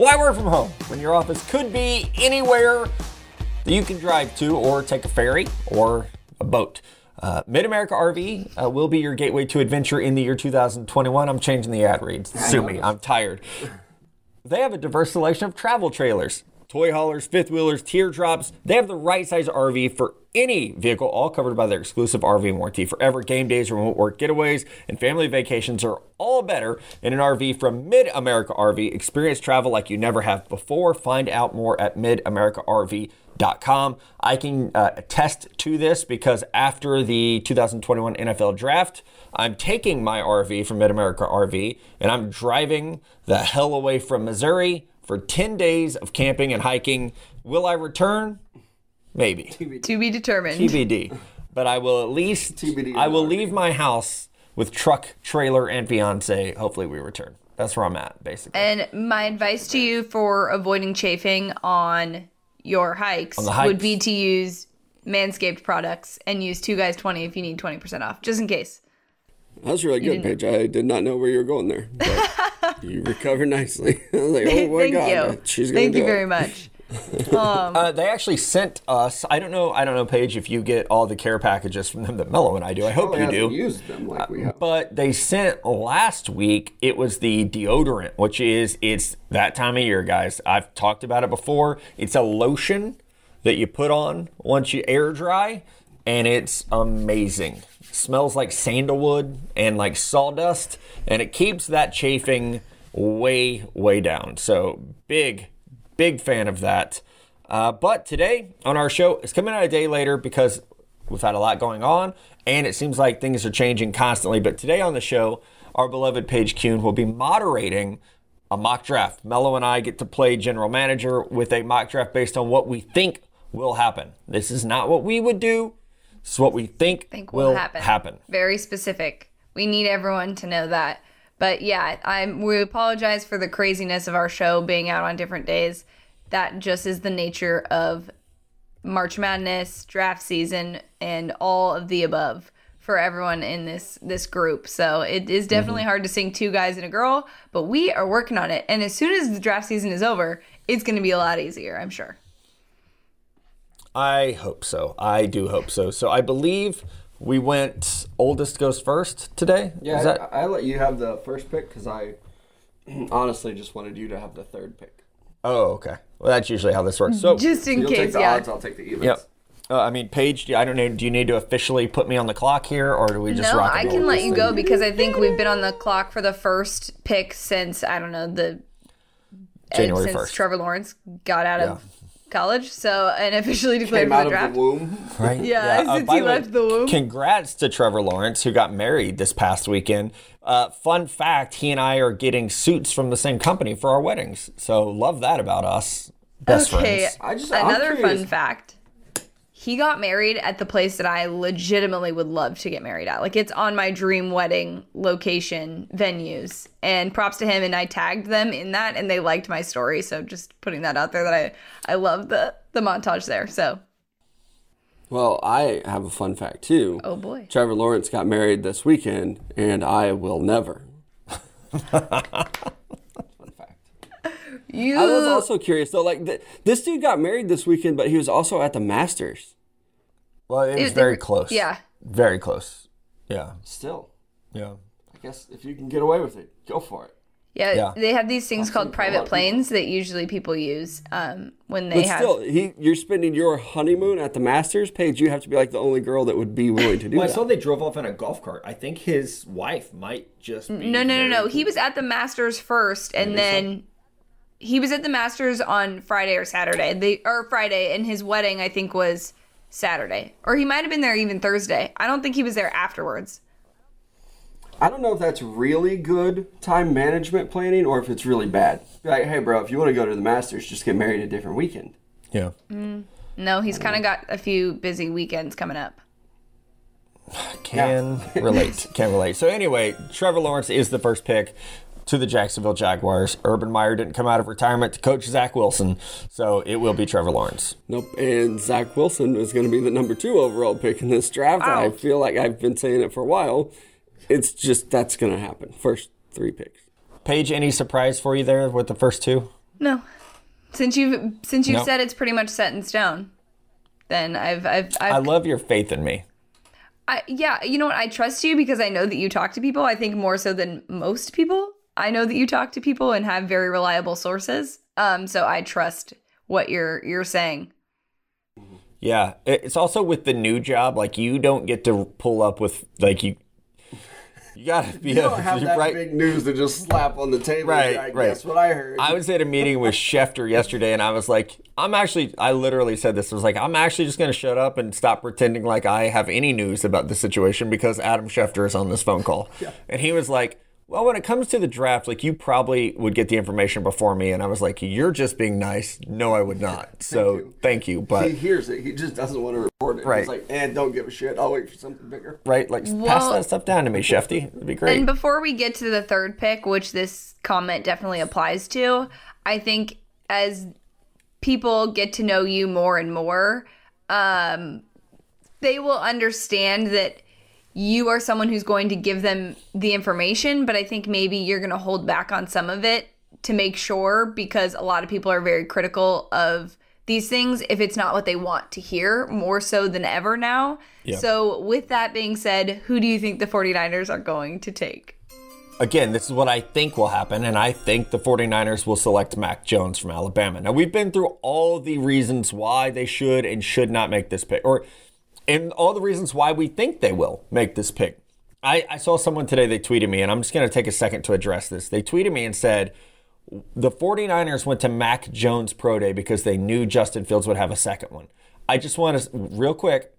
Why work from home when your office could be anywhere that you can drive to or take a ferry or a boat? Mid-America RV will be your gateway to adventure in the year 2021. I'm changing the ad reads. Sue me. I'm tired. They have a diverse selection of travel trailers, toy haulers, fifth wheelers, teardrops. They have the right size RV for any vehicle, all covered by their exclusive RV warranty. Forever game days, remote work getaways, and family vacations are all better in an RV from Mid-America RV. Experience travel like you never have before. Find out more at midamericarv.com. I can attest to this because after the 2021 NFL draft, I'm taking my RV from Mid-America RV and I'm driving the hell away from Missouri for 10 days of camping and hiking. Will I return? Maybe. TBD. To be determined. TBD. But I will at least, TBD I will leave my house with truck, trailer, and fiance. Hopefully we return. That's where I'm at, basically. And my advice to you for avoiding chafing on your hikes would be to use Manscaped products and use 2Guys20 if you need 20% off, just in case. That was really good, Paige. I did not know where you were going there, but you recovered nicely. I was like, oh my Thank God, you. Man, she's gonna Thank do you very it. Much. They actually sent us. I don't know, Paige, if you get all the care packages from them that Mello and I do. I hope you do. Used them like we have. But they sent last week. It was the deodorant, which is it's that time of year, guys. I've talked about it before. It's a lotion that you put on once you air dry, and it's amazing. It smells like sandalwood and like sawdust, and it keeps that chafing way down. So big fan of that. But today on our show, it's coming out a day later because we've had a lot going on and it seems like things are changing constantly. But today on the show, our beloved Paige Kuhn will be moderating a mock draft. Mello and I get to play general manager with a mock draft based on what we think will happen. This is not what we would do. This is what we think will happen. Very specific. We need everyone to know that. But yeah, we apologize for the craziness of our show being out on different days. That just is the nature of March Madness, draft season, and all of the above for everyone in this group. So it is definitely hard to sing two guys and a girl, but we are working on it. And as soon as the draft season is over, it's going to be a lot easier, I'm sure. I hope so. I do hope so. So I believe... We went oldest goes first today? Yeah, I let you have the first pick because I honestly just wanted you to have the third pick. Oh, okay. Well, that's usually how this works. So just in case, take the odds, I'll take the evens. Yep. I mean, Paige, I don't know, do you need to officially put me on the clock here or do we just rock and roll? No, I can let you go because I think we've been on the clock for the first pick since, I don't know, January 1st. Since Trevor Lawrence got out of... college, so and officially declared for the draft. Came out of the womb, right? Yeah, since he left the womb. Congrats to Trevor Lawrence, who got married this past weekend. Fun fact: he and I are getting suits from the same company for our weddings. So love that about us. Best friends. Another fun fact: he got married at the place that I legitimately would love to get married at. Like it's on my dream wedding location venues. And props to him. And I tagged them in that, and they liked my story. So just putting that out there that I love the montage there. So. Well, I have a fun fact too. Oh boy! Trevor Lawrence got married this weekend, and I will never. I was also curious though. Like this dude got married this weekend, but he was also at the Masters. Well, it was very close. Yeah, very close. Yeah. Still. Yeah. I guess if you can get away with it, go for it. Yeah. They have these things called private planes that usually people use when they have. Still, you're spending your honeymoon at the Masters, Paige. You have to be like the only girl that would be willing to do that. I saw they drove off in a golf cart. I think his wife might just. Be No. He was at the Masters first, and then. He was at the Masters on Friday or Saturday. Friday, and his wedding, I think, was Saturday. Or he might have been there even Thursday. I don't think he was there afterwards. I don't know if that's really good time management planning or if it's really bad. Like, hey, bro, if you want to go to the Masters, just get married a different weekend. Yeah. No, he's kind of got a few busy weekends coming up. Can relate. So anyway, Trevor Lawrence is the first pick to the Jacksonville Jaguars. Urban Meyer didn't come out of retirement to coach Zach Wilson, so it will be Trevor Lawrence. Nope, and Zach Wilson is going to be the number 2 overall pick in this draft. Ow. I feel like I've been saying it for a while. It's just that's going to happen. First 3 picks. Paige, any surprise for you there with the first 2? No. Since you've nope. said it's pretty much set in stone, then I love your faith in me. Yeah, you know what? I trust you because I know that you talk to people. I think more so than most people. I know that you talk to people and have very reliable sources. So I trust what you're saying. Yeah, it's also with the new job. Like you don't get to pull up with like you. You gotta be. You don't have that right. big news to just slap on the table. Right, I right. That's what I heard. I was at a meeting with Schefter yesterday, and I was like, I literally said this. I was like, I'm actually just gonna shut up and stop pretending like I have any news about the situation because Adam Schefter is on this phone call, yeah. And he was like, well, when it comes to the draft, like you probably would get the information before me, and I was like, you're just being nice. No, I would not. Thank you. But he hears it. He just doesn't want to report it. Right. He's like, don't give a shit. I'll wait for something bigger. Right. Like, well, pass that stuff down to me, Shefty. It'd be great. And before we get to the third pick, which this comment definitely applies to, I think as people get to know you more and more, they will understand that you are someone who's going to give them the information, but I think maybe you're going to hold back on some of it to make sure, because a lot of people are very critical of these things if it's not what they want to hear, more so than ever now. Yeah. So with that being said, who do you think the 49ers are going to take? Again, this is what I think will happen, and I think the 49ers will select Mac Jones from Alabama. Now, we've been through all the reasons why they should and should not make this pick, and all the reasons why we think they will make this pick. I saw someone today, they tweeted me, and I'm just going to take a second to address this. They tweeted me and said, the 49ers went to Mac Jones Pro Day because they knew Justin Fields would have a second one. I just want to, real quick,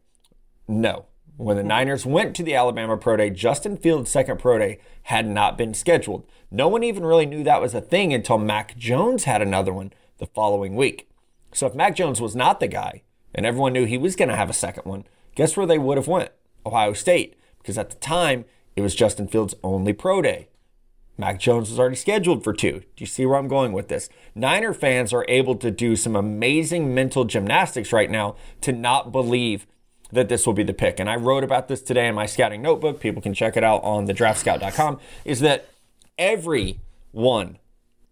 no. When the Niners went to the Alabama Pro Day, Justin Fields' second Pro Day had not been scheduled. No one even really knew that was a thing until Mac Jones had another one the following week. So if Mac Jones was not the guy, and everyone knew he was going to have a second one, guess where they would have went? Ohio State, because at the time, it was Justin Fields' only pro day. Mac Jones was already scheduled for two. Do you see where I'm going with this? Niner fans are able to do some amazing mental gymnastics right now to not believe that this will be the pick. And I wrote about this today in my scouting notebook. People can check it out on thedraftscout.com, is that everyone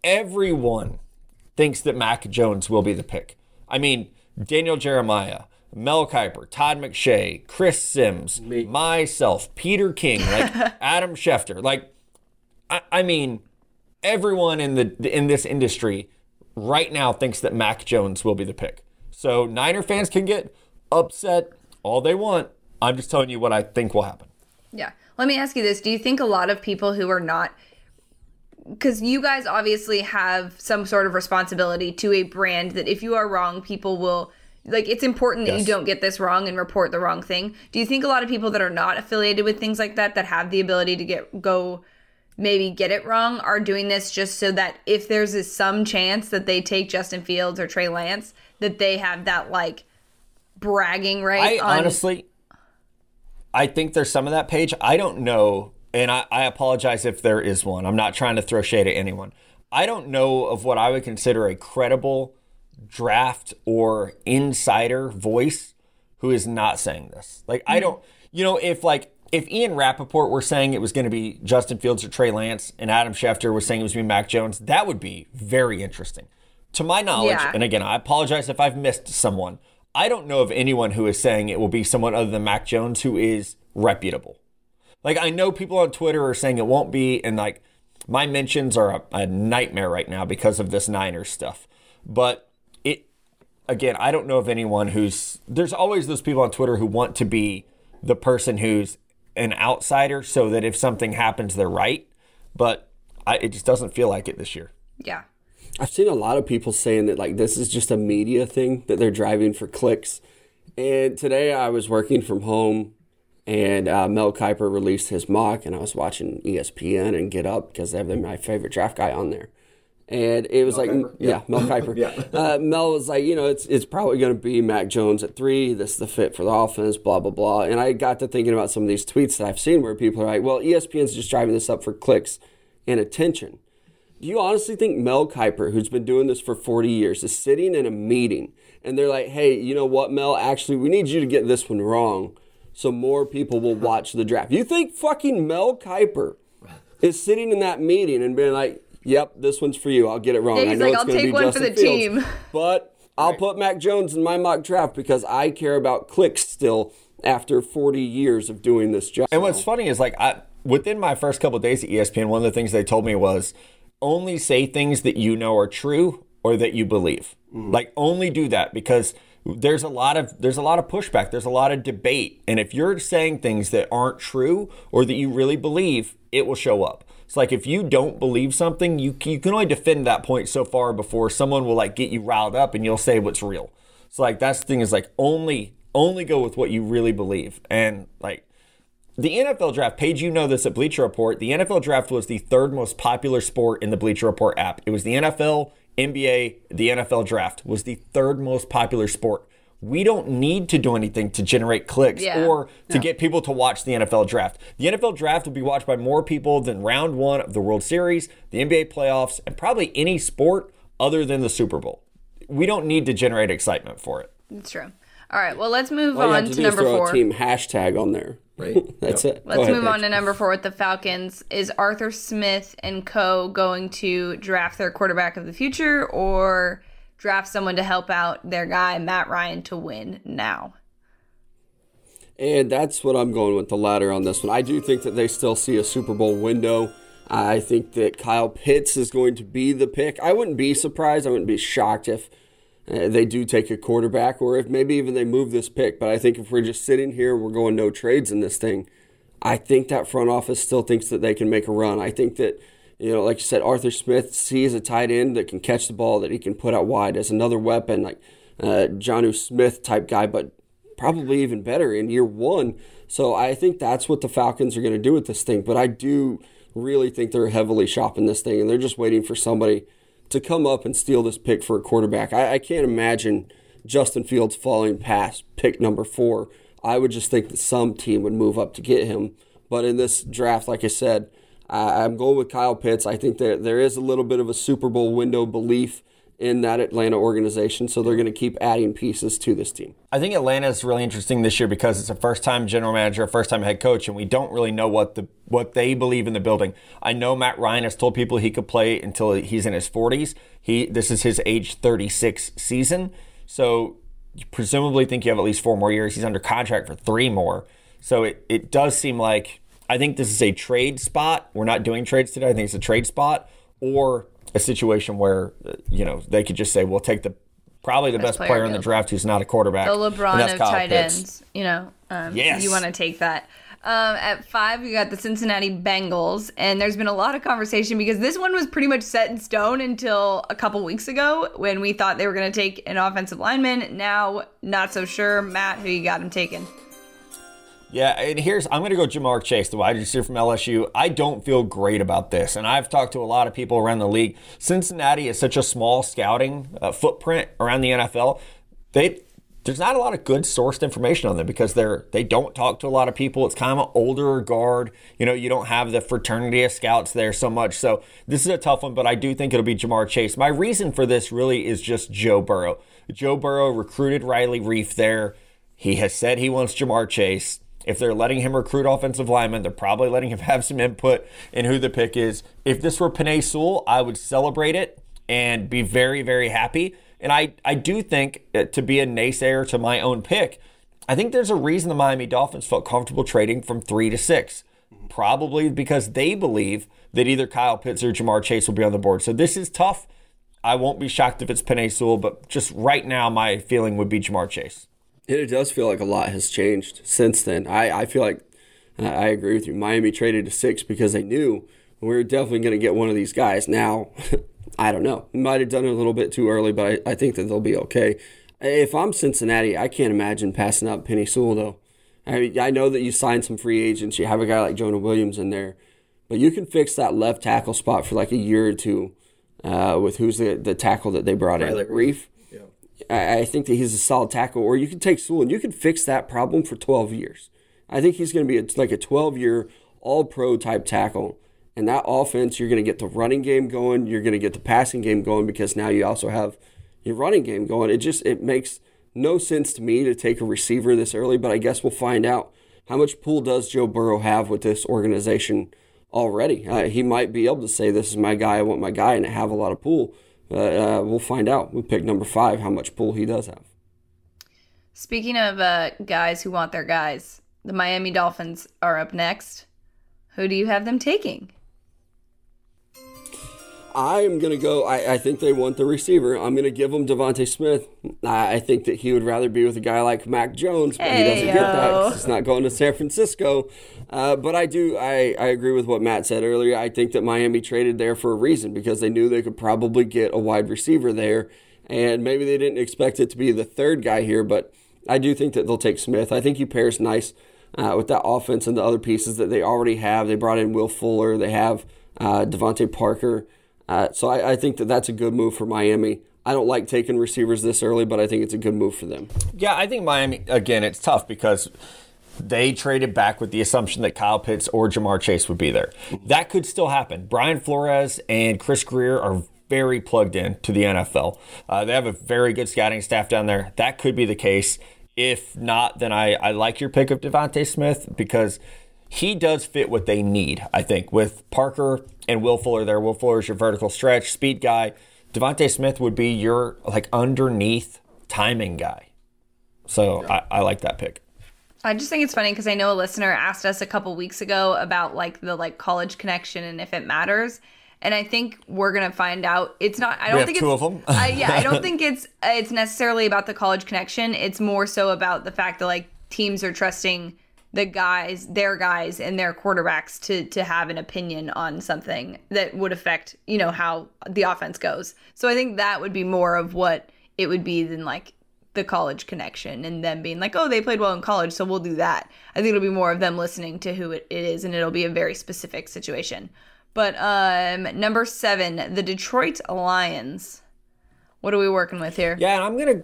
thinks that Mac Jones will be the pick. I mean, Daniel Jeremiah, Mel Kiper, Todd McShay, Chris Sims, myself, Peter King, like Adam Schefter, like I mean, everyone in this industry right now thinks that Mac Jones will be the pick. So Niner fans can get upset all they want. I'm just telling you what I think will happen. Yeah, let me ask you this: do you think a lot of people who are not, because you guys obviously have some sort of responsibility to a brand that if you are wrong, people will. Like, it's important that yes. you don't get this wrong and report the wrong thing. Do you think a lot of people that are not affiliated with things like that, that have the ability to get it wrong, are doing this just so that if there's some chance that they take Justin Fields or Trey Lance, that they have that, like, bragging right? Honestly, I think there's some of that, Paige. I don't know, and I apologize if there is one. I'm not trying to throw shade at anyone. I don't know of what I would consider a credible draft or insider voice who is not saying this. Like, I don't, you know, if Ian Rappaport were saying it was going to be Justin Fields or Trey Lance and Adam Schefter was saying it was going to be Mac Jones, that would be very interesting. To my knowledge, yeah. And again, I apologize if I've missed someone, I don't know of anyone who is saying it will be someone other than Mac Jones who is reputable. Like, I know people on Twitter are saying it won't be, and like, my mentions are a nightmare right now because of this Niners stuff. But again, I don't know of anyone who's... There's always those people on Twitter who want to be the person who's an outsider so that if something happens, they're right. But it just doesn't feel like it this year. Yeah. I've seen a lot of people saying that, like, this is just a media thing that they're driving for clicks. And today I was working from home, and Mel Kiper released his mock, and I was watching ESPN and Get Up because they have my favorite draft guy on there. And it was Mel Kiper. yeah. Mel was like, you know, it's probably going to be Mac Jones at 3. This is the fit for the offense, blah, blah, blah. And I got to thinking about some of these tweets that I've seen where people are like, well, ESPN's just driving this up for clicks and attention. Do you honestly think Mel Kiper, who's been doing this for 40 years, is sitting in a meeting and they're like, hey, you know what, Mel, actually, we need you to get this one wrong so more people will watch the draft? You think fucking Mel Kiper is sitting in that meeting and being like, yep, this one's for you. I'll get it wrong. He's like, I'll take one for the team. But I'll put Mac Jones in my mock draft because I care about clicks still after 40 years of doing this job. And what's funny is, like, within my first couple of days at ESPN, one of the things they told me was only say things that you know are true or that you believe. Mm. Like, only do that because there's a lot of pushback. There's a lot of debate. And if you're saying things that aren't true or that you really believe, it will show up. It's like if you don't believe something, you can only defend that point so far before someone will, like, get you riled up and you'll say what's real. So, like, that's the thing is, like, only go with what you really believe. And, like, the NFL draft, Paige, you know this at Bleacher Report, the NFL draft was the third most popular sport in the Bleacher Report app. It was the NFL, NBA, the NFL draft was the third most popular sport. We don't need to do anything to generate clicks or to get people to watch the NFL draft. The NFL draft will be watched by more people than round one of the World Series, the NBA playoffs, and probably any sport other than the Super Bowl. We don't need to generate excitement for it. That's true. All right, well, let's move on to number four. A team hashtag on there. Right. That's it. Let's move on to number four with the Falcons. Is Arthur Smith and co. going to draft their quarterback of the future or draft someone to help out their guy, Matt Ryan, to win now? And that's what I'm going with, the latter on this one. I do think that they still see a Super Bowl window. I think that Kyle Pitts is going to be the pick. I wouldn't be surprised. I wouldn't be shocked if they do take a quarterback or if maybe even they move this pick. But I think if we're just sitting here, we're going no trades in this thing. I think that front office still thinks that they can make a run. I think that, you know, like you said, Arthur Smith sees a tight end that can catch the ball, that he can put out wide as another weapon, like Jonnu Smith type guy, but probably even better in year one. So I think that's what the Falcons are going to do with this thing. But I do really think they're heavily shopping this thing, and they're just waiting for somebody to come up and steal this pick for a quarterback. I can't imagine Justin Fields falling past pick number 4. I would just think that some team would move up to get him. But in this draft, like I said, I'm going with Kyle Pitts. I think that there is a little bit of a Super Bowl window belief in that Atlanta organization, so they're going to keep adding pieces to this team. I think Atlanta is really interesting this year because it's a first-time general manager, a first-time head coach, and we don't really know what they believe in the building. I know Matt Ryan has told people he could play until he's in his 40s. This is his age 36 season, so you presumably think you have at least 4 more years. He's under contract for 3 more, so it does seem like I think this is a trade spot. We're not doing trades today. I think it's a trade spot or a situation where, you know, they could just say, we'll take the best player in the draft who's not a quarterback. The LeBron of tight ends, you know. Yes. You want to take that. At 5, you got the Cincinnati Bengals, and there's been a lot of conversation because this one was pretty much set in stone until a couple weeks ago when we thought they were going to take an offensive lineman. Now, not so sure. Matt, who you got him taking? Yeah, and I'm going to go Ja'Marr Chase, the wide receiver from LSU. I don't feel great about this, and I've talked to a lot of people around the league. Cincinnati is such a small scouting footprint around the NFL. There's not a lot of good sourced information on them because they don't talk to a lot of people. It's kind of an older guard. You know, you don't have the fraternity of scouts there so much. So this is a tough one, but I do think it'll be Ja'Marr Chase. My reason for this really is just Joe Burrow. Joe Burrow recruited Riley Reiff there. He has said he wants Ja'Marr Chase. If they're letting him recruit offensive linemen, they're probably letting him have some input in who the pick is. If this were Penei Sewell, I would celebrate it and be very, very happy. And I do think, to be a naysayer to my own pick, I think there's a reason the Miami Dolphins felt comfortable trading from 3 to 6, probably because they believe that either Kyle Pitts or Ja'Marr Chase will be on the board. So this is tough. I won't be shocked if it's Penei Sewell, but just right now my feeling would be Ja'Marr Chase. It does feel like a lot has changed since then. I feel like, I agree with you, Miami traded to 6 because they knew we were definitely going to get one of these guys. Now, I don't know. We might have done it a little bit too early, but I think that they'll be okay. If I'm Cincinnati, I can't imagine passing up Penei Sewell, though. I mean, I know that you signed some free agents. You have a guy like Jonah Williams in there. But you can fix that left tackle spot for like a year or two with who's the tackle that they brought in, Reiff. I think that he's a solid tackle, or you can take Sewell and you can fix that problem for 12 years. I think he's going to be like a 12-year all-pro type tackle. And that offense, you're going to get the running game going. You're going to get the passing game going because now you also have your running game going. It makes no sense to me to take a receiver this early, but I guess we'll find out how much pull does Joe Burrow have with this organization already. He might be able to say, this is my guy, I want my guy, and have a lot of pull. We'll find out. We'll pick number 5, how much pull he does have. Speaking of guys who want their guys, the Miami Dolphins are up next. Who do you have them taking? I'm going to go, I think they want the receiver. I'm going to give them DeVonta Smith. I think that he would rather be with a guy like Mac Jones, but he doesn't get that because he's not going to San Francisco. But I agree with what Matt said earlier. I think that Miami traded there for a reason because they knew they could probably get a wide receiver there. And maybe they didn't expect it to be the third guy here, but I do think that they'll take Smith. I think he pairs nice with that offense and the other pieces that they already have. They brought in Will Fuller. They have Devontae Parker. So I think that that's a good move for Miami. I don't like taking receivers this early, but I think it's a good move for them. Yeah, I think Miami, again, it's tough because they traded back with the assumption that Kyle Pitts or Ja'Marr Chase would be there. That could still happen. Brian Flores and Chris Greer are very plugged in to the NFL. They have a very good scouting staff down there. That could be the case. If not, then I like your pick of DeVonta Smith because he does fit what they need, I think, with Parker and Will Fuller there. Will Fuller is your vertical stretch, speed guy. DeVonta Smith would be your, like, underneath timing guy. So I like that pick. I just think it's funny because I know a listener asked us a couple weeks ago about, like, the, like, college connection and if it matters. And I think we're going to find out. It's not, I don't think it's two of them. Yeah, I don't think it's necessarily about the college connection. It's more so about the fact that, like, teams are trusting the guys, their guys, and their quarterbacks to have an opinion on something that would affect, you know, how the offense goes. So I think that would be more of what it would be than, like, the college connection and them being like, oh, they played well in college, so we'll do that. I think it'll be more of them listening to who it is, and it'll be a very specific situation. But number 7, the Detroit Lions. What are we working with here? Yeah, and I'm going to...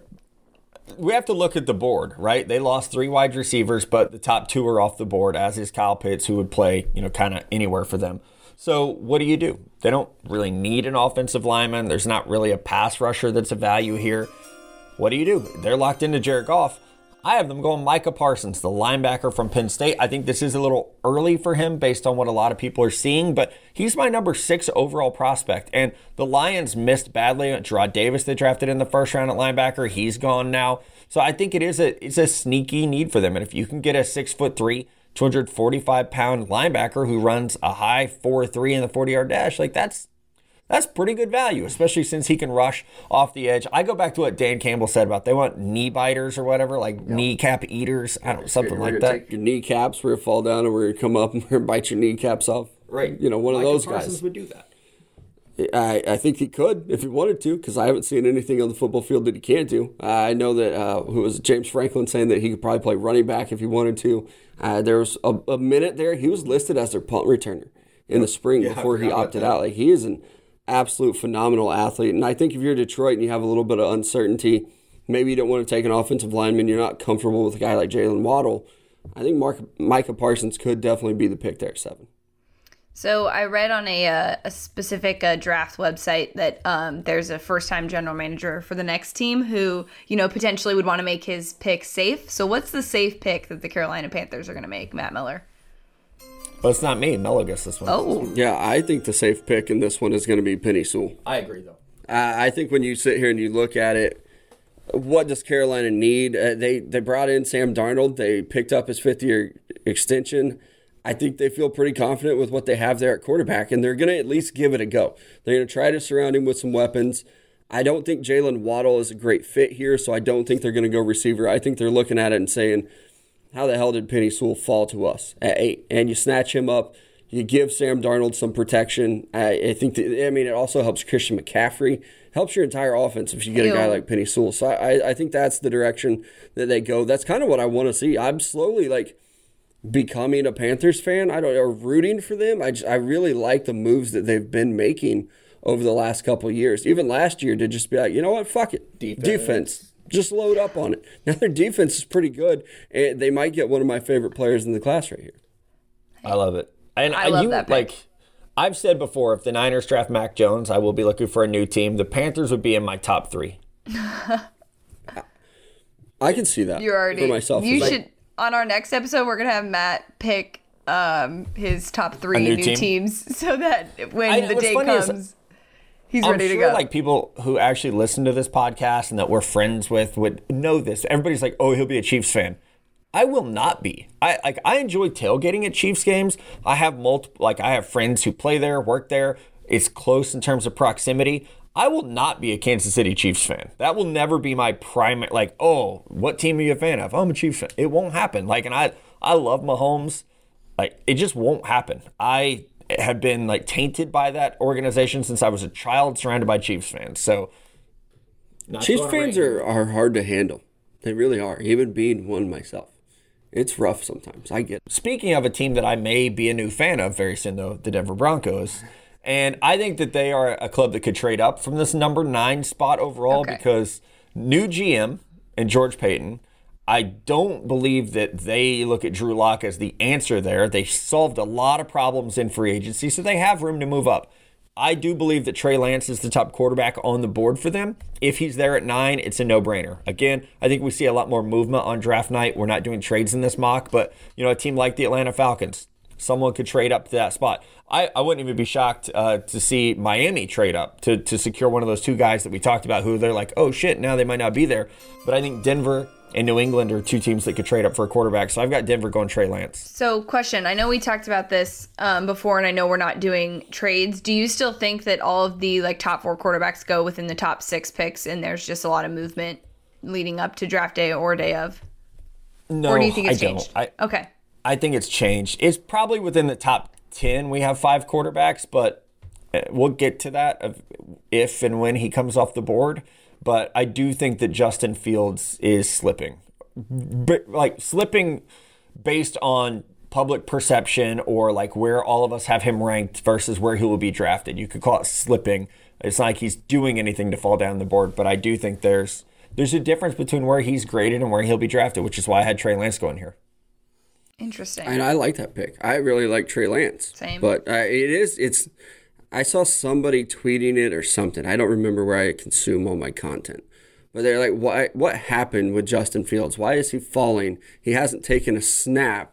We have to look at the board, right? They lost 3 wide receivers, but the top 2 are off the board, as is Kyle Pitts, who would play, you know, kind of anywhere for them. So what do? They don't really need an offensive lineman. There's not really a pass rusher that's of value here. What do? They're locked into Jared Goff. I have them going Micah Parsons, the linebacker from Penn State. I think this is a little early for him based on what a lot of people are seeing, but he's my number 6 overall prospect. And the Lions missed badly. Gerard Davis, they drafted in the first round at linebacker. He's gone now. So I think it's a sneaky need for them. And if you can get a 6'3", 245-pound linebacker who runs a high 4.3 in the 40-yard dash, like that's pretty good value, especially since he can rush off the edge. I go back to what Dan Campbell said about they want knee biters or whatever, like kneecap eaters. I don't know, something like that. Take your kneecaps, where you fall down, and where you come up and where you bite your kneecaps off. Right. You know, one of those guys. Parsons would do that. I think he could if he wanted to, because I haven't seen anything on the football field that he can't do. I know that who was James Franklin saying that he could probably play running back if he wanted to. There was a minute there he was listed as their punt returner in the spring before he opted out. Like, he is an absolute phenomenal athlete. And I think if you're Detroit and you have a little bit of uncertainty, maybe you don't want to take an offensive lineman, you're not comfortable with a guy like Jaylen Waddle, I think Micah Parsons could definitely be the pick there at 7. So I read on a specific draft website that there's a first-time general manager for the next team who, you know, potentially would want to make his pick safe. So what's the safe pick that the Carolina Panthers are going to make, Matt Miller? Well, it's not me. Mello gets this one. Oh. Yeah, I think the safe pick in this one is going to be Penei Sewell. I agree, though. I think when you sit here and you look at it, what does Carolina need? They brought in Sam Darnold. They picked up his 5th-year extension. I think they feel pretty confident with what they have there at quarterback, and they're going to at least give it a go. They're going to try to surround him with some weapons. I don't think Jaylen Waddle is a great fit here, so I don't think they're going to go receiver. I think they're looking at it and saying, how the hell did Penei Sewell fall to us at 8? And you snatch him up. You give Sam Darnold some protection. I think that, I mean, it also helps Christian McCaffrey. Helps your entire offense if you get a guy like Penei Sewell. So I think that's the direction that they go. That's kind of what I want to see. I'm slowly, like, becoming a Panthers fan. I don't, or rooting for them. I really like the moves that they've been making over the last couple of years. Even last year to just be like, you know what, fuck it. Defense. Just load up on it. Now their defense is pretty good, and they might get one of my favorite players in the class right here. I love it. And I love that pick. Like I've said before, if the Niners draft Mac Jones, I will be looking for a new team. The Panthers would be in my top 3. I can see that. You're already for myself. You should on our next episode. We're gonna have Matt pick his top three new teams so that when the day comes, he's ready to go. I'm sure like people who actually listen to this podcast and that we're friends with would know this. Everybody's like, oh, he'll be a Chiefs fan. I will not be. I enjoy tailgating at Chiefs games. I have friends who play there, work there. It's close in terms of proximity. I will not be a Kansas City Chiefs fan. That will never be my primary, like, oh, what team are you a fan of? I'm a Chiefs fan. It won't happen. Like, and I love Mahomes. Like, it just won't happen. I have been, like, tainted by that organization since I was a child, surrounded by Chiefs fans. So, Chiefs fans are hard to handle. They really are, even being one myself. It's rough sometimes. I get it. Speaking of a team that I may be a new fan of very soon, though, the Denver Broncos. And I think that they are a club that could trade up from this number 9 spot overall because new GM and George Payton, I don't believe that they look at Drew Lock as the answer there. They solved a lot of problems in free agency, so they have room to move up. I do believe that Trey Lance is the top quarterback on the board for them. If he's there at 9, it's a no-brainer. Again, I think we see a lot more movement on draft night. We're not doing trades in this mock, but you know, a team like the Atlanta Falcons, someone could trade up to that spot. I wouldn't even be shocked to see Miami trade up to secure one of those two guys that we talked about who they're like, oh, shit, now they might not be there. But I think Denver and New England are two teams that could trade up for a quarterback. So I've got Denver going Trey Lance. So question, I know we talked about this before, and I know we're not doing trades. Do you still think that all of the like top 4 quarterbacks go within the top 6 picks and there's just a lot of movement leading up to draft day or day of? No, or do you think it's changed? Okay. I think it's changed. It's probably within the top 10 we have 5 quarterbacks, but we'll get to that if and when he comes off the board. But I do think that Justin Fields is slipping. Like slipping based on public perception or like where all of us have him ranked versus where he will be drafted. You could call it slipping. It's not like he's doing anything to fall down the board, but I do think there's a difference between where he's graded and where he'll be drafted, which is why I had Trey Lance going here. Interesting. And I like that pick. I really like Trey Lance. Same. But I saw somebody tweeting it or something. I don't remember where I consume all my content. But they're like, why? What happened with Justin Fields? Why is he falling? He hasn't taken a snap,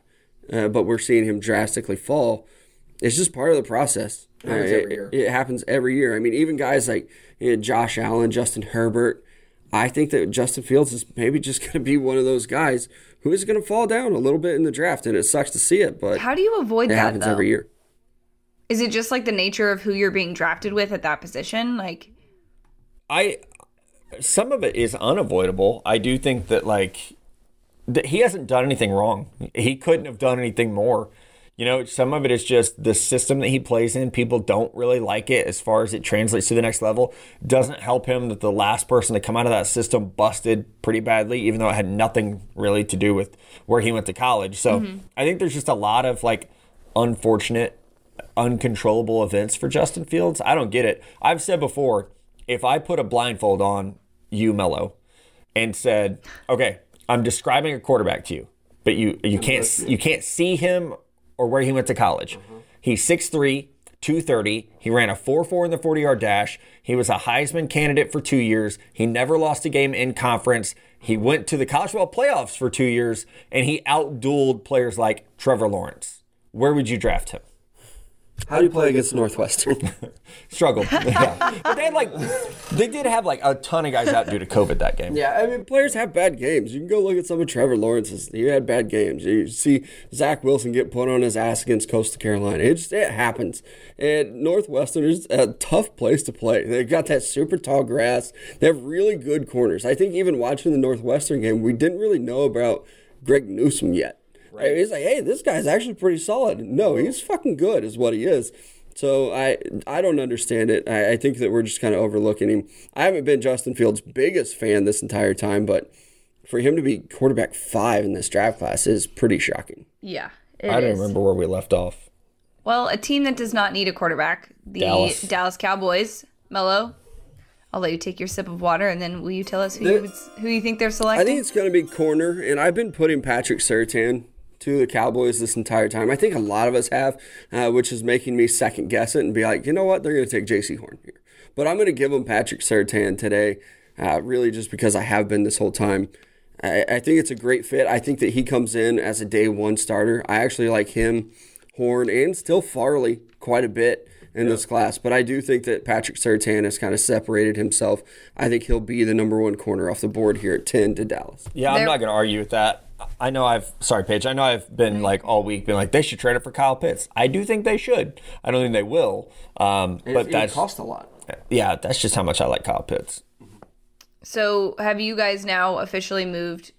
but we're seeing him drastically fall. It's just part of the process. It happens every year. I mean, even guys like Josh Allen, Justin Herbert. I think that Justin Fields is maybe just going to be one of those guys who is going to fall down a little bit in the draft, and it sucks to see it, but how do you avoid that, though? It happens every year. Is it just like the nature of who you're being drafted with at that position? Like, some of it is unavoidable. I do think that, like, that he hasn't done anything wrong. He couldn't have done anything more. You know, some of it is just the system that he plays in. People don't really like it as far as it translates to the next level. Doesn't help him that the last person to come out of that system busted pretty badly, even though it had nothing really to do with where he went to college. So I think there's just a lot of, like, unfortunate, uncontrollable events for Justin Fields. I don't get it. I've said before, if I put a blindfold on you, Mello, and said, okay, I'm describing a quarterback to you, but you can't see him or where he went to college. He's 6'3", 230. He ran a 4.4 in the 40-yard dash. He was a Heisman candidate for 2 years. He never lost a game in conference. He went to the college football playoffs for 2 years, and he outdueled players like Trevor Lawrence. Where would you draft him? How do you play against Northwestern? Struggled. Yeah. But they did have a ton of guys out due to COVID that game. Yeah, I mean, players have bad games. You can go look at some of Trevor Lawrence's. He had bad games. You see Zach Wilson get put on his ass against Coastal Carolina. It happens. And Northwestern is a tough place to play. They've got that super tall grass. They have really good corners. I think even watching the Northwestern game, we didn't really know about Greg Newsome yet. Right. I mean, he's like, hey, this guy's actually pretty solid. No, he's fucking good is what he is. So I don't understand it. I think that we're just kind of overlooking him. I haven't been Justin Fields' biggest fan this entire time, but for him to be quarterback 5 in this draft class is pretty shocking. Yeah, I don't remember where we left off. Well, a team that does not need a quarterback, the Dallas Cowboys. Mello, I'll let you take your sip of water, and then will you tell us who you think they're selecting? I think it's going to be corner, and I've been putting Patrick Surtain to the Cowboys this entire time. I think a lot of us have, which is making me second guess it and be like, you know what, they're going to take J.C. Horn here. But I'm going to give them Patrick Surtain today, really just because I have been this whole time. I think it's a great fit. I think that he comes in as a day one starter. I actually like him, Horn, and still Farley quite a bit in this class. But I do think that Patrick Surtain has kind of separated himself. I think he'll be the number one corner off the board here at 10 to Dallas. Yeah, I'm not going to argue with that. I know Paige, I know I've been like all week being like, they should trade it for Kyle Pitts. I do think they should. I don't think they will. But that costs a lot. Yeah, that's just how much I like Kyle Pitts. So have you guys now officially moved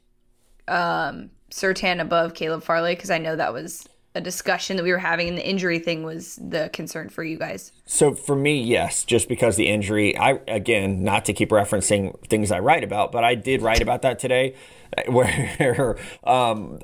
Surtain above Caleb Farley? Because I know that was a discussion that we were having, and the injury thing was the concern for you guys. So for me, yes, just because the injury, again, not to keep referencing things I write about, but I did write about that today, where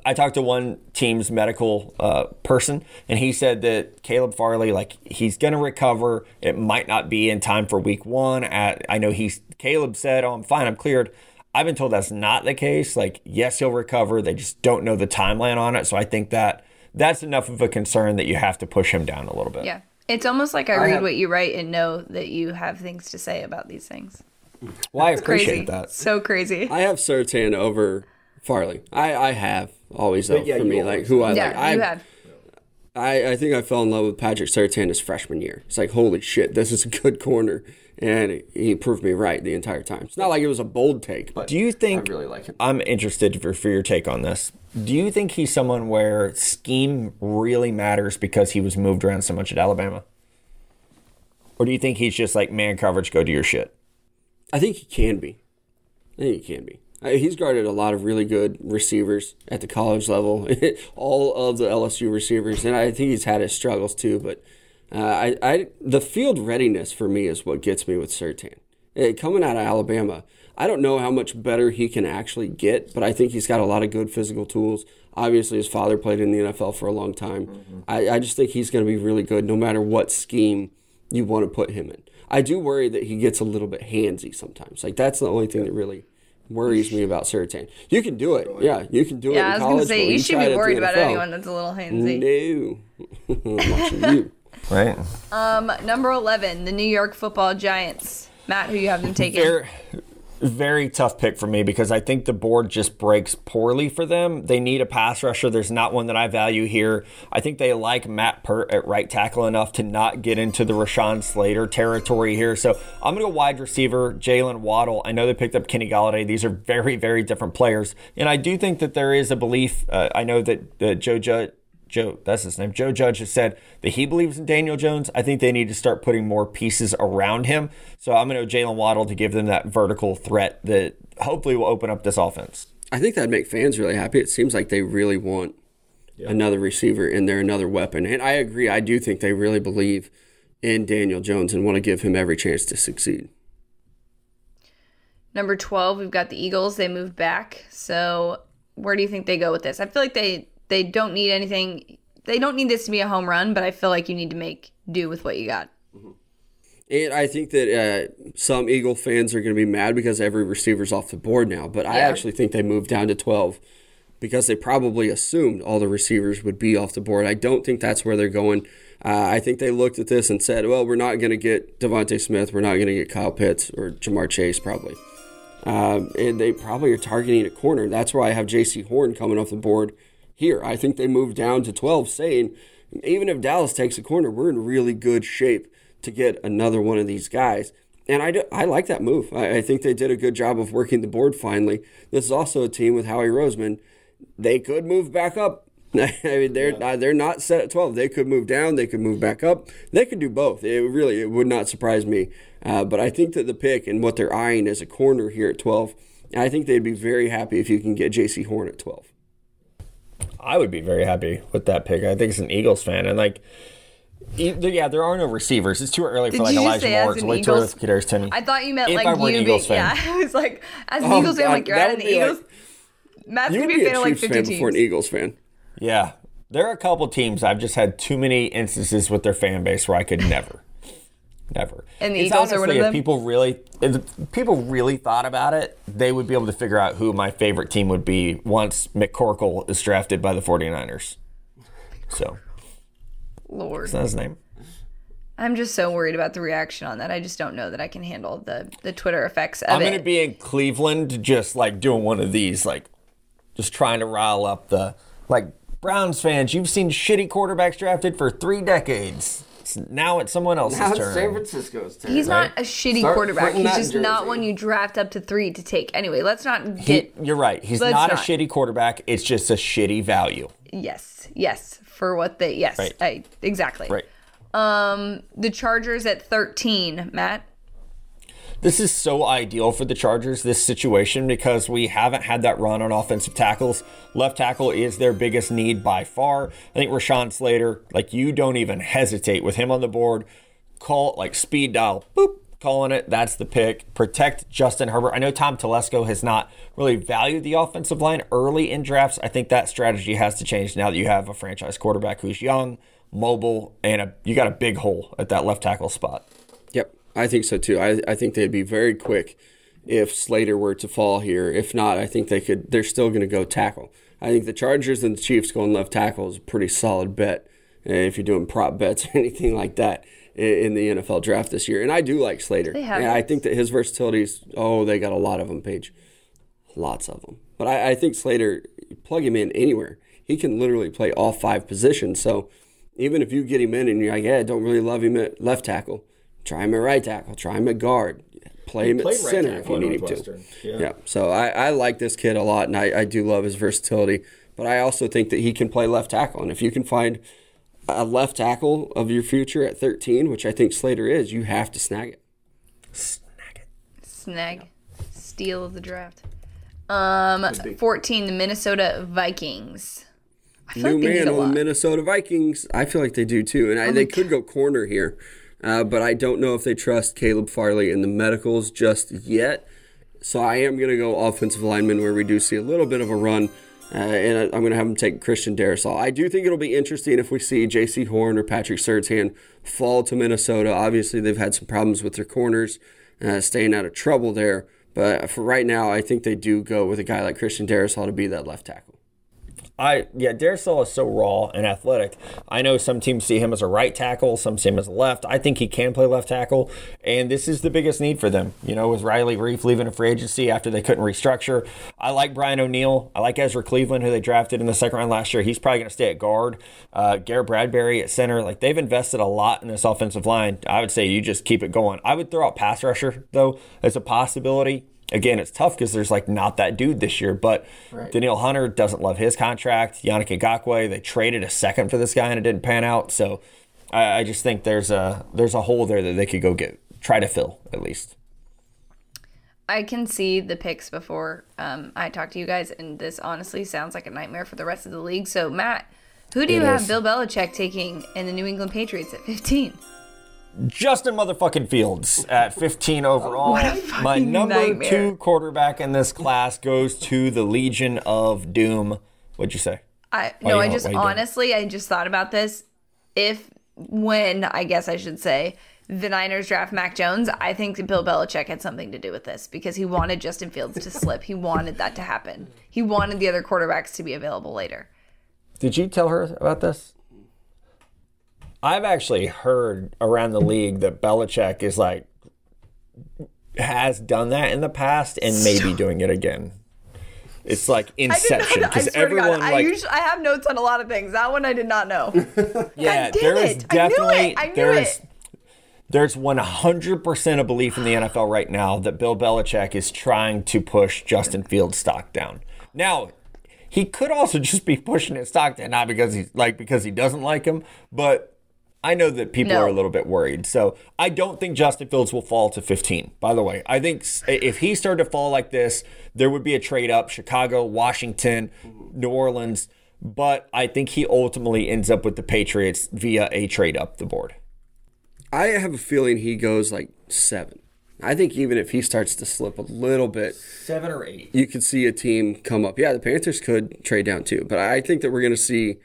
I talked to one team's medical person, and he said that Caleb Farley, like, he's going to recover. It might not be in time for week one. I know Caleb said, oh, I'm fine, I'm cleared. I've been told that's not the case. Like, yes, he'll recover. They just don't know the timeline on it. So I think that's enough of a concern that you have to push him down a little bit. Yeah. It's almost like I read what you write and know that you have things to say about these things. Well, I appreciate that. So crazy. I have Surtain over Farley. I have always, though, for me, like, who I like. Yeah, you have. I think I fell in love with Patrick Surtain his freshman year. It's like, holy shit, this is a good corner. And he proved me right the entire time. It's not like it was a bold take, but do you think, I really like him. I'm interested for your take on this. Do you think he's someone where scheme really matters because he was moved around so much at Alabama? Or do you think he's just like, man coverage, go do your shit? I think he can be. He's guarded a lot of really good receivers at the college level, all of the LSU receivers, and I think he's had his struggles too. But the field readiness for me is what gets me with Surtain. Coming out of Alabama, I don't know how much better he can actually get, but I think he's got a lot of good physical tools. Obviously, his father played in the NFL for a long time. Mm-hmm. I just think he's going to be really good no matter what scheme you want to put him in. I do worry that he gets a little bit handsy sometimes. Like, that's the only thing that really worries me about Surtain. You can do it. Yeah, you can do it. Yeah, I was going to say, you should be worried about anyone that's a little handsy. No. I'm watching you. Right. Number 11, the New York Football Giants. Matt, who you have them taking? Very tough pick for me because I think the board just breaks poorly for them. They need a pass rusher. There's not one that I value here. I think they like Matt Pert at right tackle enough to not get into the Rashawn Slater territory here. So I'm going to go wide receiver, Jaylen Waddle. I know they picked up Kenny Golladay. These are very, very different players. And I do think that there is a belief. I know that Joe Judge has said that he believes in Daniel Jones. I think they need to start putting more pieces around him. So I'm going to Jaylen Waddle to give them that vertical threat that hopefully will open up this offense. I think that'd make fans really happy. It seems like they really want another receiver in there, another weapon. And I agree. I do think they really believe in Daniel Jones and want to give him every chance to succeed. Number 12, we've got the Eagles. They moved back. So where do you think they go with this? I feel like they don't need anything. They don't need this to be a home run, but I feel like you need to make do with what you got. Mm-hmm. And I think that some Eagle fans are going to be mad because every receiver's off the board now. But I actually think they moved down to 12 because they probably assumed all the receivers would be off the board. I don't think that's where they're going. I think they looked at this and said, well, we're not going to get DeVonta Smith. We're not going to get Kyle Pitts or Ja'Marr Chase probably. And they probably are targeting a corner. That's why I have J.C. Horn coming off the board here. I think they moved down to 12 saying, even if Dallas takes a corner, we're in really good shape to get another one of these guys. And I like that move. I think they did a good job of working the board finally. This is also a team with Howie Roseman. They could move back up. I mean, they're not set at 12. They could move down. They could move back up. They could do both. It would not surprise me. But I think that the pick and what they're eyeing is a corner here at 12. I think they'd be very happy if you can get J.C. Horn at 12. I would be very happy with that pick. I think it's an Eagles fan. And, like, there are no receivers. It's too early for, like, Elijah Moore. It's way too early for Kadarius Toney. I thought you meant, if like, you being – yeah, I was like, as an Eagles fan, like, you're out of the Eagles. Like, Matt's going to be a fan of, like, 50 teams. Before an Eagles fan. Yeah. There are a couple teams I've just had too many instances with their fan base where I could never – never. And the Eagles are one of them? If people really thought about it, they would be able to figure out who my favorite team would be once McCorkle is drafted by the 49ers. So. Lord. Is that his name? I'm just so worried about the reaction on that. I just don't know that I can handle the Twitter effects of it. I'm going to be in Cleveland just, like, doing one of these, like, just trying to rile up the, like, Browns fans, you've seen shitty quarterbacks drafted for 3 decades. Now it's someone else's turn. It's San Francisco's turn. He's not a shitty quarterback. He's just not one you draft up to 3 to take. Anyway, let's not get... You're right. He's not a shitty quarterback. It's just a shitty value. Yes. Yes. For what they... Yes. Right. Exactly. Right. The Chargers at 13, Matt. This is so ideal for the Chargers, this situation, because we haven't had that run on offensive tackles. Left tackle is their biggest need by far. I think Rashawn Slater, like, you don't even hesitate with him on the board. Call it, like, speed dial, boop, calling it. That's the pick. Protect Justin Herbert. I know Tom Telesco has not really valued the offensive line early in drafts. I think that strategy has to change now that you have a franchise quarterback who's young, mobile, and you got a big hole at that left tackle spot. Yep. I think so, too. I think they'd be very quick if Slater were to fall here. If not, I think they could. They're still going to go tackle. I think the Chargers and the Chiefs going left tackle is a pretty solid bet if you're doing prop bets or anything like that in the NFL draft this year. And I do like Slater. And I think that his versatility is, they got a lot of them, Paige. Lots of them. But I think Slater, plug him in anywhere. He can literally play all 5 positions. So even if you get him in and you're like, I don't really love him at left tackle, try him at right tackle. Try him at guard. Play him at center if you need him to. Yeah. So I like this kid a lot, and I do love his versatility. But I also think that he can play left tackle. And if you can find a left tackle of your future at 13, which I think Slater is, you have to snag it. Steal of the draft. 14, the Minnesota Vikings. New man on the Minnesota Vikings. I feel like they do too. And they could go corner here. But I don't know if they trust Caleb Farley in the medicals just yet. So I am going to go offensive lineman where we do see a little bit of a run. And I'm going to have them take Christian Darrisaw. I do think it'll be interesting if we see J.C. Horn or Patrick Surtain fall to Minnesota. Obviously, they've had some problems with their corners, staying out of trouble there. But for right now, I think they do go with a guy like Christian Darrisaw to be that left tackle. Darrisaw is so raw and athletic. I know some teams see him as a right tackle, some see him as a left. I think he can play left tackle, and this is the biggest need for them. You know, with Riley Reiff leaving a free agency after they couldn't restructure. I like Brian O'Neill. I like Ezra Cleveland, who they drafted in the second round last year. He's probably going to stay at guard. Garrett Bradbury at center. Like, they've invested a lot in this offensive line. I would say you just keep it going. I would throw out pass rusher, though. It's a possibility. Again, it's tough because there's, like, not that dude this year, but right. Danielle Hunter doesn't love his contract. Yannick Ngakoue, they traded a second for this guy and it didn't pan out. So I just think there's a hole there that they could go get, try to fill at least. I can see the picks before I talk to you guys, and this honestly sounds like a nightmare for the rest of the league. So, Matt, who do you have Bill Belichick taking in the New England Patriots at 15? Justin motherfucking Fields at 15 overall. What a fucking my number nightmare. 2 quarterback in this class goes to the Legion of Doom. What'd you say? I just thought about this. I guess I should say, the Niners draft Mac Jones, I think that Bill Belichick had something to do with this because he wanted Justin Fields to slip. He wanted that to happen. He wanted the other quarterbacks to be available later. Did you tell her about this? I've actually heard around the league that Belichick is like, has done that in the past and maybe doing it again. It's like Inception. Because everyone, God, I have notes on a lot of things. That one I did not know. Yeah, there is definitely, there's 100% a belief in the NFL right now that Bill Belichick is trying to push Justin Fields' stock down. Now, he could also just be pushing his stock down, not because because he doesn't like him, but I know that people are a little bit worried. So I don't think Justin Fields will fall to 15, by the way. I think if he started to fall like this, there would be a trade up, Chicago, Washington, New Orleans. But I think he ultimately ends up with the Patriots via a trade up the board. I have a feeling he goes like 7. I think even if he starts to slip a little bit, 7 or 8, you could see a team come up. Yeah, the Panthers could trade down too. But I think that we're going to see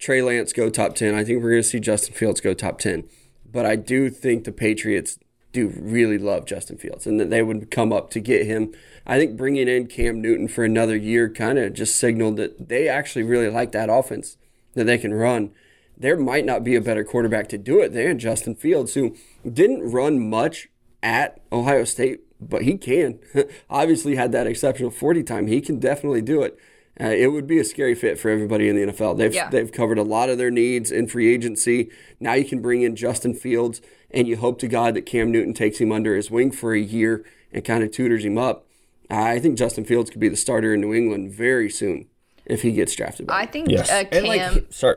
Trey Lance go top 10. I think we're going to see Justin Fields go top 10. But I do think the Patriots do really love Justin Fields and that they would come up to get him. I think bringing in Cam Newton for another year kind of just signaled that they actually really like that offense that they can run. there might not be a better quarterback to do it. They had Justin Fields, who didn't run much at Ohio State, but he can. Obviously had that exceptional 40 time. He can definitely do it. It would be a scary fit for everybody in the NFL. They've covered a lot of their needs in free agency. Now you can bring in Justin Fields, and you hope to God that Cam Newton takes him under his wing for a year and kind of tutors him up. I think Justin Fields could be the starter in New England very soon if he gets drafted back. I think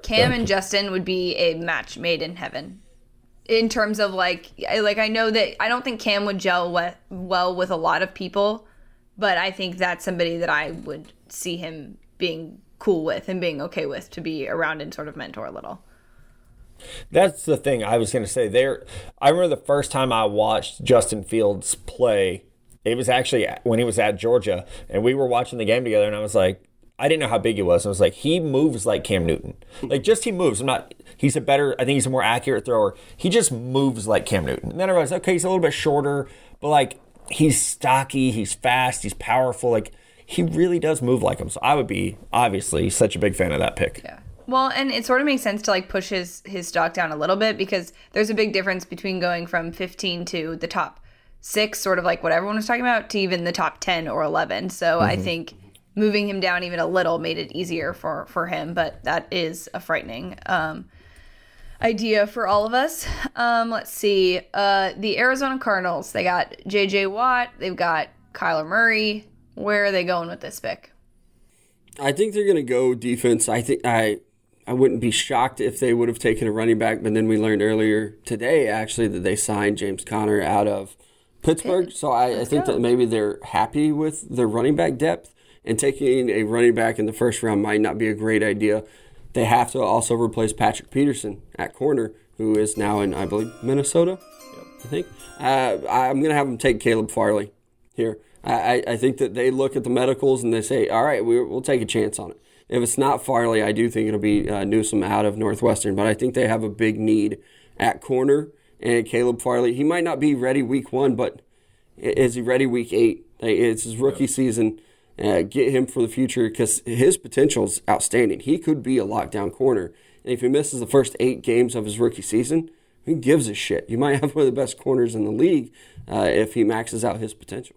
Cam and Justin would be a match made in heaven. In terms of, like I know that I don't think Cam would gel well with a lot of people, but I think that's somebody that I would see him being cool with and being okay with to be around and sort of mentor a little. That's the thing I was going to say there. I remember the first time I watched Justin Fields play, it was actually when he was at Georgia, and we were watching the game together, and I was like, I didn't know how big he was. I was like, he moves like Cam Newton. Like, just he moves. I think he's a more accurate thrower. He just moves like Cam Newton. And then I realized, okay, he's a little bit shorter, but, like, he's stocky, he's fast, he's powerful. Like, he really does move like him. So I would be, obviously, such a big fan of that pick. Yeah. Well, and it sort of makes sense to, like, push his stock down a little bit because there's a big difference between going from 15 to the top 6, sort of like what everyone was talking about, to even the top 10 or 11. So I think moving him down even a little made it easier for him, but that is a frightening idea for all of us. Let's see. The Arizona Cardinals, they got J.J. Watt. They've got Kyler Murray. Where are they going with this pick? I think they're going to go defense. I think I wouldn't be shocked if they would have taken a running back, but then we learned earlier today, actually, that they signed James Conner out of Pittsburgh. So I think that maybe they're happy with their running back depth. And taking a running back in the first round might not be a great idea. They have to also replace Patrick Peterson at corner, who is now in, I believe, Minnesota, I think. I'm going to have them take Caleb Farley here. I think that they look at the medicals and they say, all right, we'll take a chance on it. If it's not Farley, I do think it'll be Newsome out of Northwestern. But I think they have a big need at corner. And Caleb Farley, he might not be ready week 1, but is he ready week 8? It's his rookie season. Get him for the future because his potential is outstanding. He could be a lockdown corner. And if he misses the first 8 games of his rookie season, who gives a shit? You might have one of the best corners in the league if he maxes out his potential.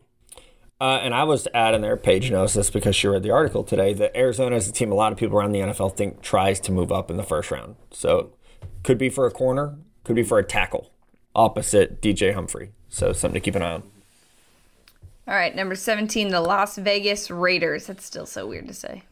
And I was adding there, Paige knows this because she read the article today, that Arizona is a team a lot of people around the NFL think tries to move up in the first round. So could be for a corner, could be for a tackle opposite DJ Humphrey. So something to keep an eye on. All right, number 17, the Las Vegas Raiders. That's still so weird to say.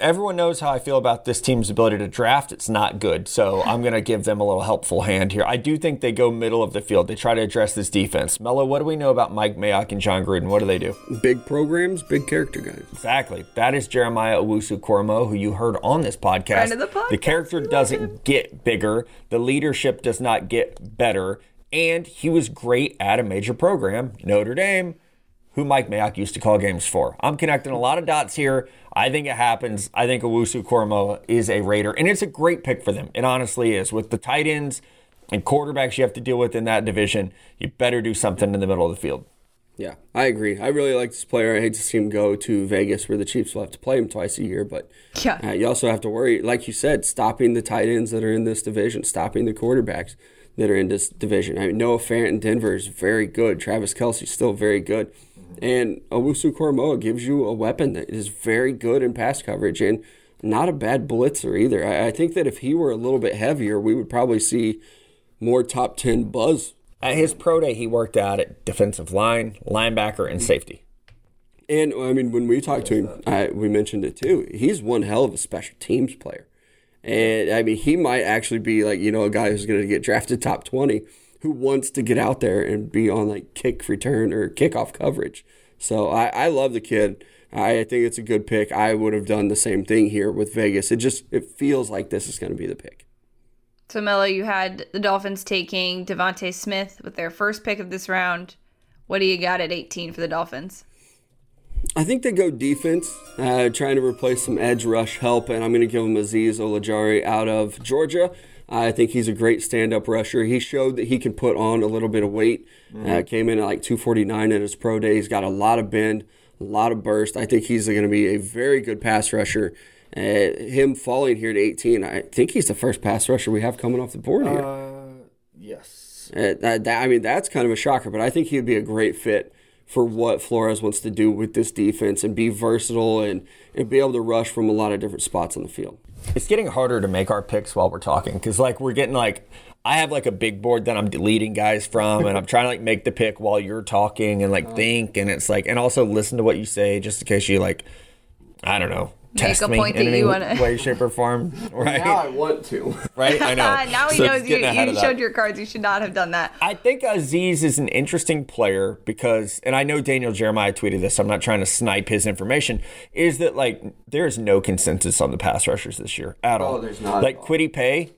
Everyone knows how I feel about this team's ability to draft. It's not good, so I'm going to give them a little helpful hand here. I do think they go middle of the field. They try to address this defense. Mello, what do we know about Mike Mayock and John Gruden? What do they do? Big programs, big character guys. Exactly. That is Jeremiah Owusu-Koramoah, who you heard on this podcast. Friend of the podcast. The character doesn't get bigger. The leadership does not get better. And he was great at a major program, Notre Dame, who Mike Mayock used to call games for. I'm connecting a lot of dots here. I think it happens. I think Owusu-Koramoah is a Raider, and it's a great pick for them. It honestly is. With the tight ends and quarterbacks you have to deal with in that division, you better do something in the middle of the field. Yeah, I agree. I really like this player. I hate to see him go to Vegas where the Chiefs will have to play him twice a year, but you also have to worry, like you said, stopping the tight ends that are in this division, stopping the quarterbacks that are in this division. I mean, Noah Fant in Denver is very good. Travis Kelce's still very good. And Owusu-Koramoah gives you a weapon that is very good in pass coverage and not a bad blitzer either. I think that if he were a little bit heavier, we would probably see more top 10 buzz. At his pro day, he worked out at defensive line, linebacker, and safety. And, I mean, when we talked to him, we mentioned it too, he's one hell of a special teams player. And, I mean, he might actually be, like, you know, a guy who's going to get drafted top 20 who wants to get out there and be on, like, kick return or kickoff coverage. So I love the kid. I think it's a good pick. I would have done the same thing here with Vegas. It feels like this is going to be the pick. So, Mello, you had the Dolphins taking DeVonta Smith with their first pick of this round. What do you got at 18 for the Dolphins? I think they go defense, trying to replace some edge rush help, and I'm going to give them Azeez Ojulari out of Georgia. I think he's a great stand-up rusher. He showed that he can put on a little bit of weight. Came in at like 249 at his pro day. He's got a lot of bend, a lot of burst. I think he's going to be a very good pass rusher. Him falling here to 18, I think he's the first pass rusher we have coming off the board here. Yes. That's kind of a shocker, but I think he'd be a great fit for what Flores wants to do with this defense and be versatile and be able to rush from a lot of different spots on the field. It's getting harder to make our picks while we're talking because, we're getting, I have, a big board that I'm deleting guys from, and I'm trying to, make the pick while you're talking and, think, and it's, and also listen to what you say just in case you, I don't know. Test make a point me that in you any wanna... way, shape, or form. Right? Now I want to. Right? I know. Now he knows you showed your cards. You should not have done that. I think Aziz is an interesting player because, and I know Daniel Jeremiah tweeted this, so I'm not trying to snipe his information, is that, there is no consensus on the pass rushers this year at all. Oh, there's not. Kwity Paye,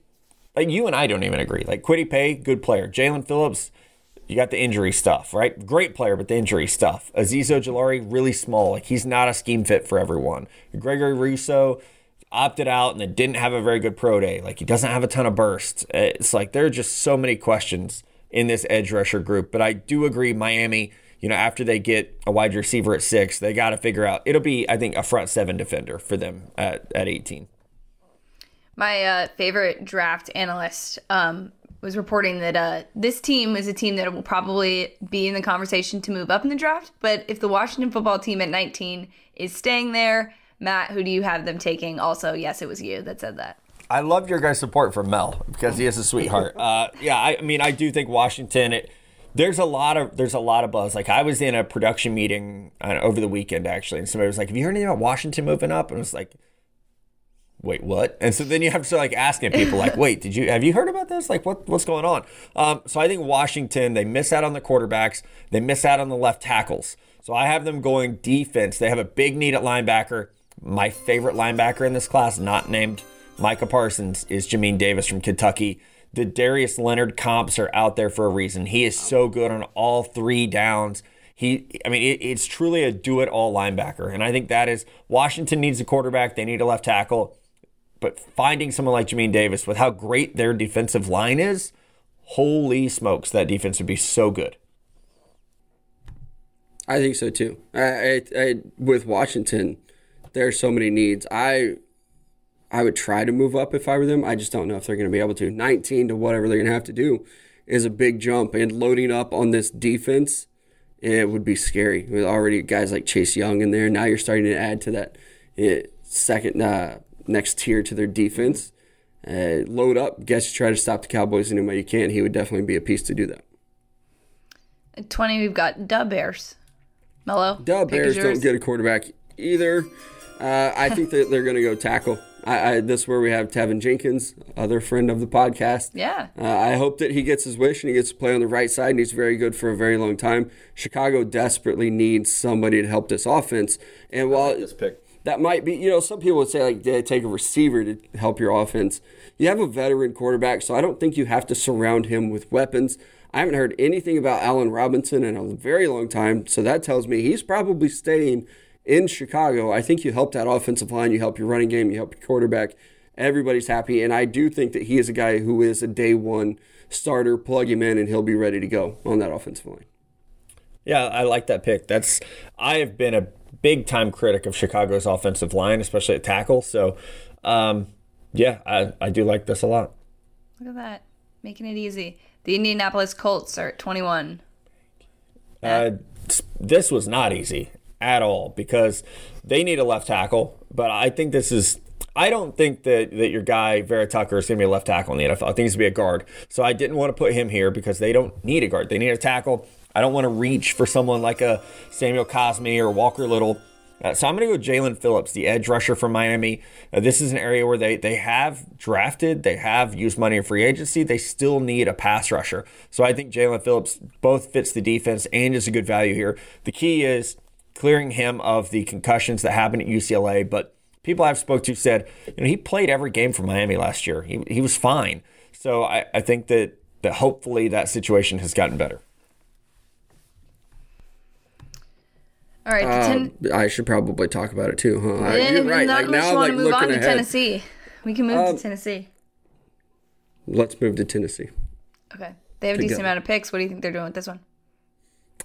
you and I don't even agree. Kwity Paye, good player. Jalen Phillips, you got the injury stuff, right? Great player, but the injury stuff. Azeez Ojulari, really small. He's not a scheme fit for everyone. Gregory Rousseau opted out and then didn't have a very good pro day. He doesn't have a ton of burst. It's there are just so many questions in this edge rusher group. But I do agree Miami, after they get a wide receiver at 6, they got to figure out. It'll be, I think, a front 7 defender for them at 18. My favorite draft analyst, was reporting that this team is a team that will probably be in the conversation to move up in the draft. But if the Washington football team at 19 is staying there, Matt, who do you have them taking? Also, yes, it was you that said that. I love your guys' support for Mel because he is a sweetheart. I do think Washington. There's a lot of buzz. I was in a production meeting over the weekend actually, and somebody was like, "Have you heard anything about Washington moving up?" And I was like, wait, what? And so then you have to start asking people, wait, have you heard about this? What's going on? So I think Washington, they miss out on the quarterbacks. They miss out on the left tackles. So I have them going defense. They have a big need at linebacker. My favorite linebacker in this class, not named Micah Parsons, is Jamin Davis from Kentucky. The Darius Leonard comps are out there for a reason. He is so good on all three downs. It's truly a do-it-all linebacker. And I think that is Washington needs a quarterback. They need a left tackle. But finding someone like Jamin Davis with how great their defensive line is, holy smokes, that defense would be so good. I think so, too. With Washington, there's so many needs. I would try to move up if I were them. I just don't know if they're going to be able to. 19 to whatever they're going to have to do is a big jump. And loading up on this defense, it would be scary. With already guys like Chase Young in there, now you're starting to add to that second next tier to their defense. Load up. Guess you try to stop the Cowboys any way you can. He would definitely be a piece to do that. At 20, we've got Da Bears. Melo? Da Bears don't get a quarterback either. I think that they're going to go tackle. This is where we have Tevin Jenkins, other friend of the podcast. Yeah. I hope that he gets his wish and he gets to play on the right side, and he's very good for a very long time. Chicago desperately needs somebody to help this offense. And while this pick. That might be, some people would say, they take a receiver to help your offense. You have a veteran quarterback, so I don't think you have to surround him with weapons. I haven't heard anything about Allen Robinson in a very long time, so that tells me he's probably staying in Chicago. I think you help that offensive line, you help your running game, you help your quarterback. Everybody's happy, and I do think that he is a guy who is a day one starter. Plug him in, and he'll be ready to go on that offensive line. Yeah, I like that pick. I have been a big-time critic of Chicago's offensive line, especially at tackle. So, I do like this a lot. Look at that. Making it easy. The Indianapolis Colts are at 21. This was not easy at all because they need a left tackle. But I think I don't think that your guy, Vera Tucker, is going to be a left tackle in the NFL. I think he's going to be a guard. So I didn't want to put him here because they don't need a guard. They need a tackle. I don't want to reach for someone like a Samuel Cosmi or Walker Little. So I'm going to go Jalen Phillips, the edge rusher from Miami. This is an area where they have drafted. They have used money in free agency. They still need a pass rusher. So I think Jalen Phillips both fits the defense and is a good value here. The key is clearing him of the concussions that happened at UCLA. But people I've spoke to said, he played every game for Miami last year. He was fine. So I think that hopefully that situation has gotten better. All right, I should probably talk about it too, huh? You're right. Now I'm move looking on to ahead. Tennessee. We can move to Tennessee. Let's move to Tennessee. Okay, they have a decent amount of picks. What do you think they're doing with this one?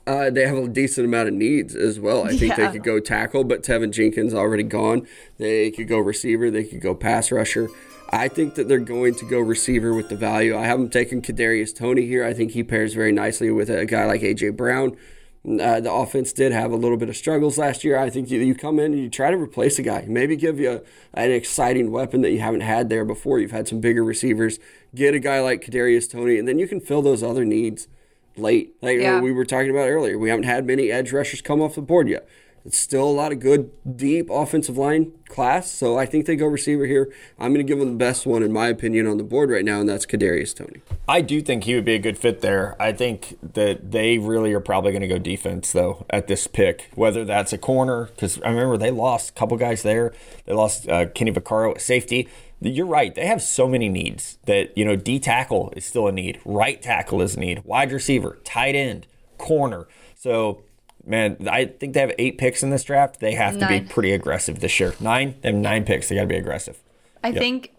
They have a decent amount of needs as well. I think they could go tackle, but Tevin Jenkins already gone. They could go receiver. They could go pass rusher. I think that they're going to go receiver with the value. I haven't taken Kadarius Toney here. I think he pairs very nicely with a guy like A.J. Brown. The offense did have a little bit of struggles last year. I think you come in and you try to replace a guy. Maybe give you an exciting weapon that you haven't had there before. You've had some bigger receivers. Get a guy like Kadarius Toney, and then you can fill those other needs late. We were talking about earlier, we haven't had many edge rushers come off the board yet. It's still a lot of good, deep offensive line class, so I think they go receiver here. I'm going to give them the best one, in my opinion, on the board right now, and that's Kadarius Toney. I do think he would be a good fit there. I think that they really are probably going to go defense, though, at this pick, whether that's a corner, because I remember they lost a couple guys there. They lost Kenny Vaccaro at safety. You're right. They have so many needs that, D tackle is still a need. Right tackle is a need. Wide receiver, tight end, corner. So, man, I think they have 8 picks in this draft. They have to be pretty aggressive this year. 9? They have 9 picks. They got to be aggressive. I think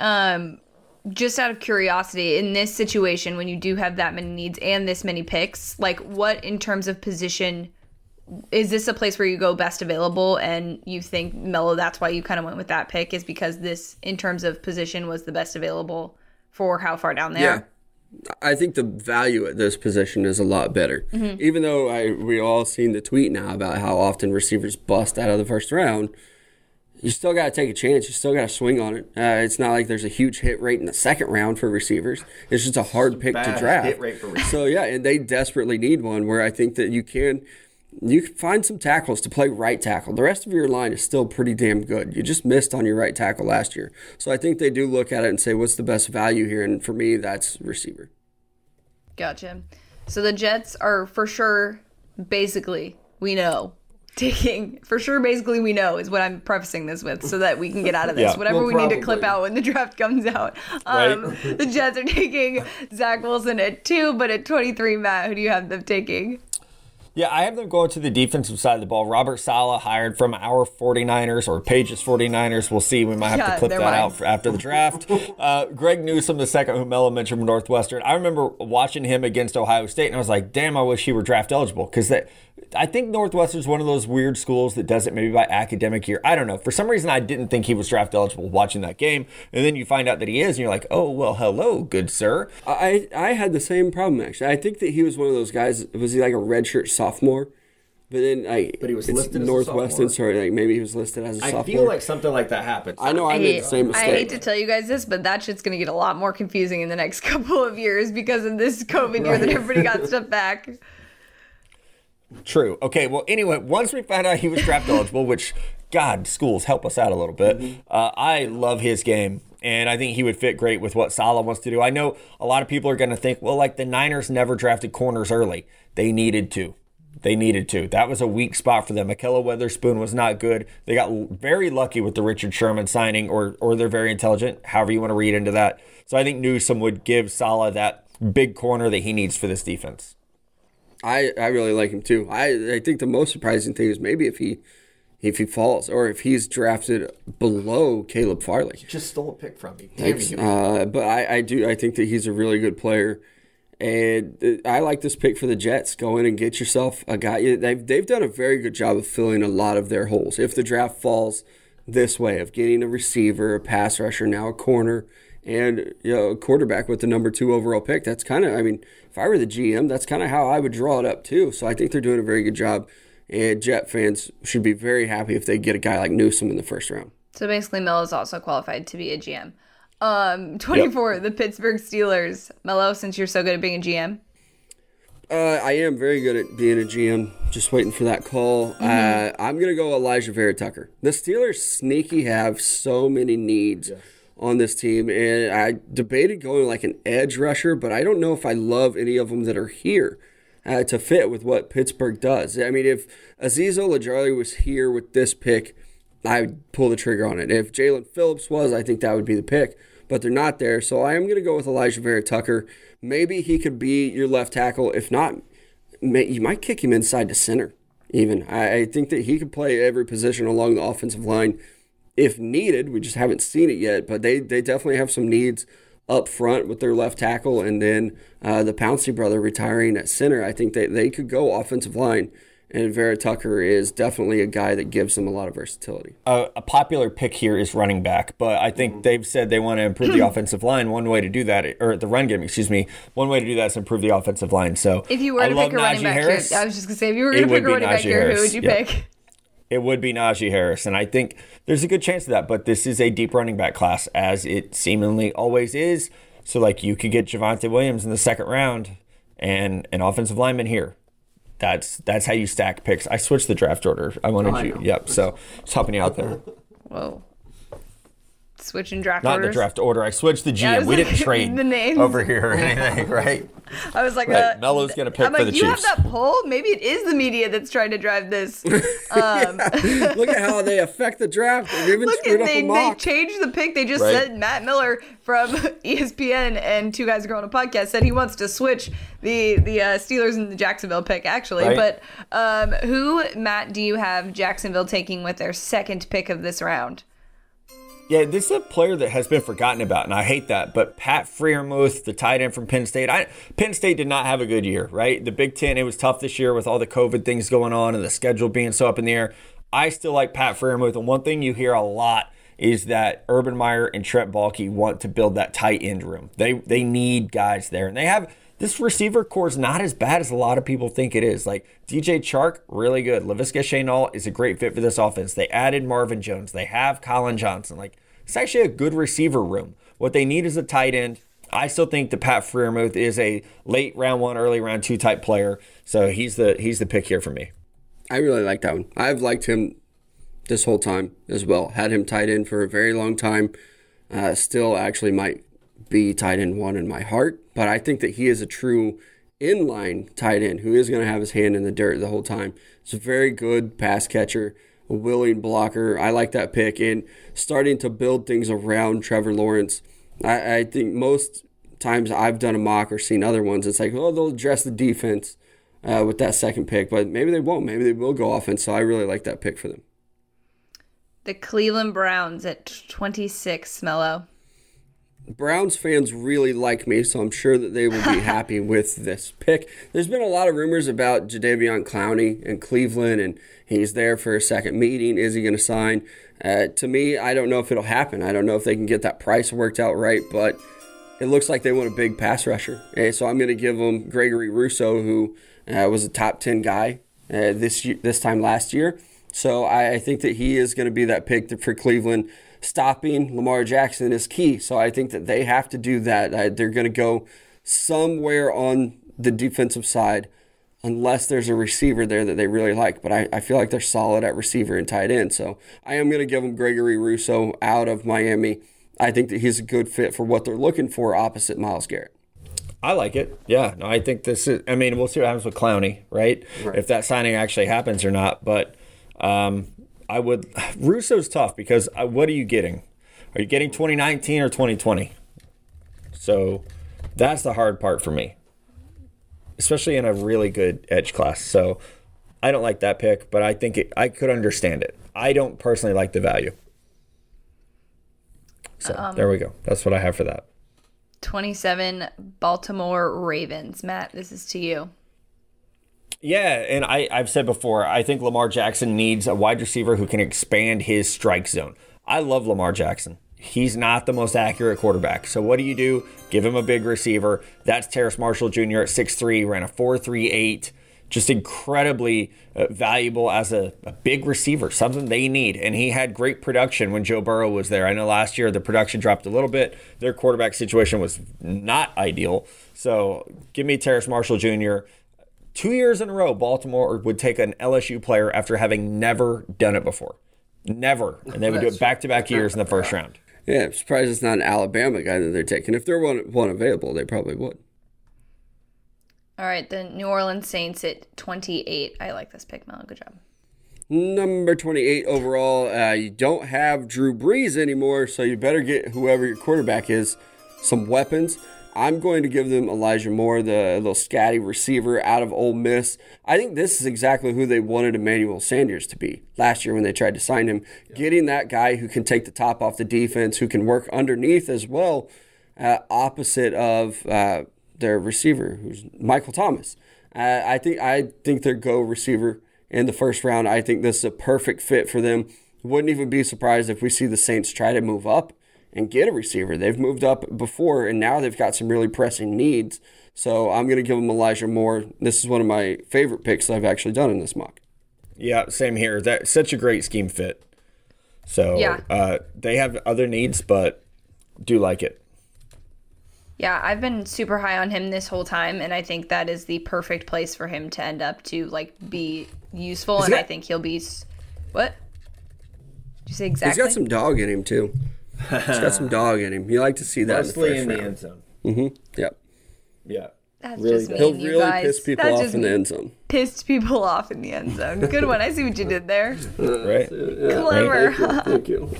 just out of curiosity, in this situation, when you do have that many needs and this many picks, what in terms of position, is this a place where you go best available and you think, Melo, that's why you kind of went with that pick, is because this, in terms of position, was the best available for how far down they are? I think the value at this position is a lot better. Mm-hmm. Even though we all seen the tweet now about how often receivers bust out of the first round, you still got to take a chance. You still got to swing on it. It's not like there's a huge hit rate in the second round for receivers. It's just a hard pick to draft. Hit rate for receivers. So, and they desperately need one where I think that you can find some tackles to play right tackle. The rest of your line is still pretty damn good. You just missed on your right tackle last year. So I think they do look at it and say, what's the best value here? And for me, that's receiver. Gotcha. So the Jets are for sure, basically, we know is what I'm prefacing this with so that we can get out of this. Whatever we need to clip out when the draft comes out. Right? The Jets are taking Zach Wilson at 2, but at 23, Matt, who do you have them taking? Yeah, I have them going to the defensive side of the ball. Robert Saleh, hired from our 49ers or Paige's 49ers. We'll see. We might have to clip that out after the draft. Greg Newsome, the second, who Melo mentioned from Northwestern. I remember watching him against Ohio State, and I was like, damn, I wish he were draft eligible. Because I think Northwestern's one of those weird schools that does it maybe by academic year. I don't know. For some reason, I didn't think he was draft eligible watching that game. And then you find out that he is, and you're like, oh, well, hello, good sir. I had the same problem, actually. I think that he was one of those guys. Was he like a redshirt sophomore? But then he was listed as Northwestern, maybe he was listed as a sophomore. I feel like something like that happens. I know I made the same mistake. I hate to tell you guys this, but that shit's going to get a lot more confusing in the next couple of years because of this COVID year that everybody got stuff back. True. Okay, well, anyway, once we found out he was draft eligible, which, God, schools, help us out a little bit. Mm-hmm. I love his game. And I think he would fit great with what Saleh wants to do. I know a lot of people are going to think, well, the Niners never drafted corners early. They needed to. That was a weak spot for them. Ahkello Witherspoon was not good. They got very lucky with the Richard Sherman signing, or they're very intelligent, however you want to read into that. So I think Newsome would give Saleh that big corner that he needs for this defense. I really like him too. I think the most surprising thing is maybe if he falls, or if he's drafted below Caleb Farley. He just stole a pick from me. But I think that he's a really good player. And I like this pick for the Jets. Go in and get yourself a guy. They've done a very good job of filling a lot of their holes. If the draft falls this way, of getting a receiver, a pass rusher, now a corner, and a quarterback with the number 2 overall pick, that's kind of, if I were the GM, that's kind of how I would draw it up too. So I think they're doing a very good job. And Jet fans should be very happy if they get a guy like Newsome in the first round. So basically, Melo is also qualified to be a GM. 24, the Pittsburgh Steelers. Melo, since you're so good at being a GM. I am very good at being a GM. Just waiting for that call. Mm-hmm. I'm going to go Elijah Vera Tucker. The Steelers sneaky have so many needs on this team. And I debated going an edge rusher, but I don't know if I love any of them that are here. To fit with what Pittsburgh does. If Azeez Ojulari was here with this pick, I would pull the trigger on it. If Jalen Phillips was, I think that would be the pick, but they're not there. So I am going to go with Elijah Vera Tucker. Maybe he could be your left tackle. If not, you might kick him inside to center even. I think that he could play every position along the offensive line if needed. We just haven't seen it yet, but they definitely have some needs up front with their left tackle, and then the Pouncey brother retiring at center, I think they could go offensive line. And Vera Tucker is definitely a guy that gives them a lot of versatility. A popular pick here is running back, but I think they've said they want to improve the offensive line. One way to do that, or the run game, excuse me. One way to do that is improve the offensive line. So if you were to pick a running back here, I was just going to say, if you were going to pick a running back here, who would you pick? It would be Najee Harris, and I think there's a good chance of that, but this is a deep running back class, as it seemingly always is. So, like, you could get Javonte Williams in the second round and an offensive lineman here. That's how you stack picks. I switched the draft order. I wanted you. Yep, so it's helping you out there. Whoa. Switching draft order. Not the draft order. I switched the GM. Yeah, we didn't trade the names over here or anything, right? I was like, Melo's going to pick for the Chiefs. I'm like, you have that poll? Maybe it is the media that's trying to drive this. Yeah. Look at how they affect the draft. They changed the pick. They just said Matt Miller from ESPN and Two Guys Growing a Podcast said he wants to switch the Steelers and the Jacksonville pick, actually. Right. But who, Matt, do you have Jacksonville taking with their second pick of this round? Yeah, this is a player that has been forgotten about, and I hate that. But Pat Freiermuth, the tight end from Penn State. Penn State did not have a good year, right? The Big Ten, it was tough this year with all the COVID things going on and the schedule being so up in the air. I still like Pat Freiermuth, and one thing you hear a lot is that Urban Meyer and Trent Baalke want to build that tight end room. They need guys there, and they have – this receiver core is not as bad as a lot of people think it is. Like, DJ Chark, really good. Laviska Shenault is a great fit for this offense. They added Marvin Jones. They have Colin Johnson. Like, it's actually a good receiver room. What they need is a tight end. I still think that Pat Freiermuth is a late round one, early round two type player. So he's the pick here for me. I really like that one. I've liked him this whole time as well. Had him tight end for a very long time. Still actually might be tight end one in my heart, but I think that he is a true inline tight end who is going to have his hand in the dirt the whole time. He's a very good pass catcher, a willing blocker. I like that pick, and starting to build things around Trevor Lawrence. I think most times I've done a mock or seen other ones, it's like, oh, they'll address the defense with that second pick, but maybe they won't. Maybe they will go offense, so I really like that pick for them. The Cleveland Browns at 26, Mello. Browns fans really like me, so I'm sure that they will be happy with this pick. There's been a lot of rumors about Jadeveon Clowney in Cleveland, and he's there for a second meeting. Is he going to sign? To me, I don't know if it'll happen. I don't know if they can get that price worked out right, but it looks like they want a big pass rusher. And so I'm going to give them Gregory Rousseau, who was a top 10 guy this time last year. So I think that he is going to be that pick for Cleveland. Stopping Lamar Jackson is key, so I think that they have to do that. They're going to go somewhere on the defensive side unless there's a receiver there that they really like, but I feel like they're solid at receiver and tight end, so I am going to give them Gregory Rousseau out of Miami. I think that he's a good fit for what they're looking for opposite Myles Garrett. I like it. Yeah, no, I think this is – I mean, we'll see what happens with Clowney, right? If that signing actually happens or not, but I would. Russo's tough because what are you getting? Are you getting 2019 or 2020? So that's the hard part for me, especially in a really good edge class. So I don't like that pick, but I think I could understand it. I don't personally like the value. So there we go. That's what I have for that. 27 Baltimore Ravens. Matt, this is to you. Yeah, and I've said before, I think Lamar Jackson needs a wide receiver who can expand his strike zone. I love Lamar Jackson. He's not the most accurate quarterback. So what do? Give him a big receiver. That's Terrace Marshall Jr. at 6'3", ran a 4.38. Just incredibly valuable as a big receiver, something they need. And he had great production when Joe Burrow was there. I know last year the production dropped a little bit. Their quarterback situation was not ideal. So give me Terrace Marshall Jr. 2 years in a row, Baltimore would take an LSU player after having never done it before. Never. And they would do it back-to-back years in the first round. Yeah, I'm surprised it's not an Alabama guy that they're taking. If there were one available, they probably would. All right, the New Orleans Saints at 28. I like this pick, Mel. Good job. Number 28 overall. You don't have Drew Brees anymore, so you better get whoever your quarterback is some weapons. I'm going to give them Elijah Moore, the little scatty receiver out of Ole Miss. I think this is exactly who they wanted Emmanuel Sanders to be last year when they tried to sign him. Yeah. Getting that guy who can take the top off the defense, who can work underneath as well. opposite of their receiver, who's Michael Thomas. I think their go receiver in the first round. I think this is a perfect fit for them. Wouldn't even be surprised if we see the Saints try to move up and get a receiver. They've moved up before, and now they've got some really pressing needs. So I'm going to give them Elijah Moore. This is one of my favorite picks that I've actually done in this mock. Yeah, same here. That's such a great scheme fit. So yeah. They have other needs, but do like it. Yeah, I've been super high on him this whole time, and I think that is the perfect place for him to end up to like be useful. I think he'll be – what? Did you say exactly? He's got some dog in him too. He's got some dog in him. You like to see that. Mostly in the end zone. Mm-hmm. Yep. Yeah. That's really just mean, he'll really guys. Piss people That's off in the end zone. Pissed people off in the end zone. Good one. I see what you did there. Right. Yeah. Clever. Right. Thank you.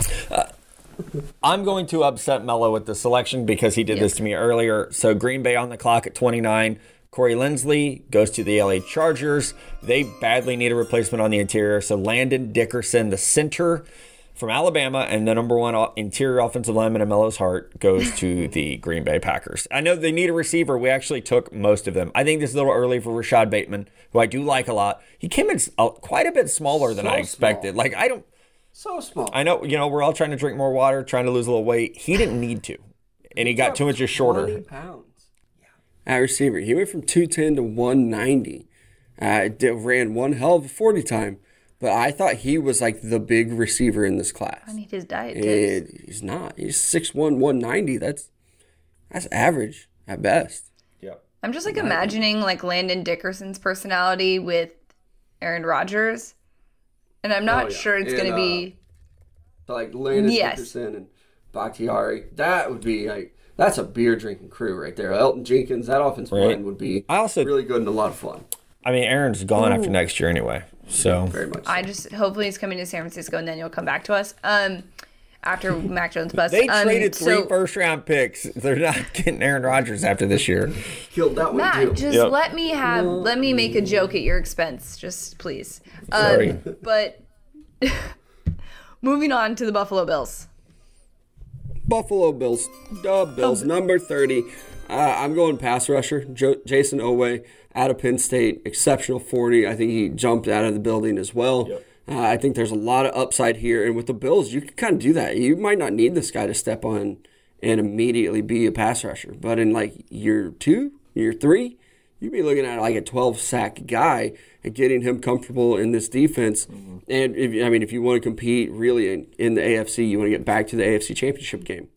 I'm going to upset Mello with the selection because he did this to me earlier. So Green Bay on the clock at 29. Corey Linsley goes to the LA Chargers. They badly need a replacement on the interior. So Landon Dickerson, the center from Alabama, and the number one interior offensive lineman in Melo's heart, goes to the Green Bay Packers. I know they need a receiver. We actually took most of them. I think this is a little early for Rashad Bateman, who I do like a lot. He came in quite a bit smaller than I expected. Small. Like, I don't... So small. I know, you know, we're all trying to drink more water, trying to lose a little weight. He didn't need to. And he got 2 inches shorter. 20 pounds. Yeah. At receiver, he went from 210 to 190. Ran one hell of a 40 time. But I thought he was like the big receiver in this class. I need his diet tips. He's not. He's 6'1", 190. That's average at best. Yeah. I'm just like imagining like Landon Dickerson's personality with Aaron Rodgers, and I'm not sure it's going to be like Landon Dickerson and Bakhtiari. That would be like. That's a beer drinking crew right there. Elton Jenkins, that offensive line would be really good and a lot of fun. I mean, Aaron's gone after next year anyway. So very much so. I just hopefully he's coming to San Francisco and then he'll come back to us after Mac Jones bust. They traded three first-round picks. They're not getting Aaron Rodgers after this year. Killed that one, Matt, too. Just let me make a joke at your expense. Just please. Sorry. But moving on to the Buffalo Bills. Buffalo Bills. Dub Bills, number 30. I'm going pass rusher. Jason Oweh out of Penn State, exceptional 40. I think he jumped out of the building as well. Yep. I think there's a lot of upside here. And with the Bills, you can kind of do that. You might not need this guy to step on and immediately be a pass rusher. But in like year two, year three, you'd be looking at like a 12-sack guy and getting him comfortable in this defense. Mm-hmm. And, if you want to compete really in the AFC, you want to get back to the AFC Championship game.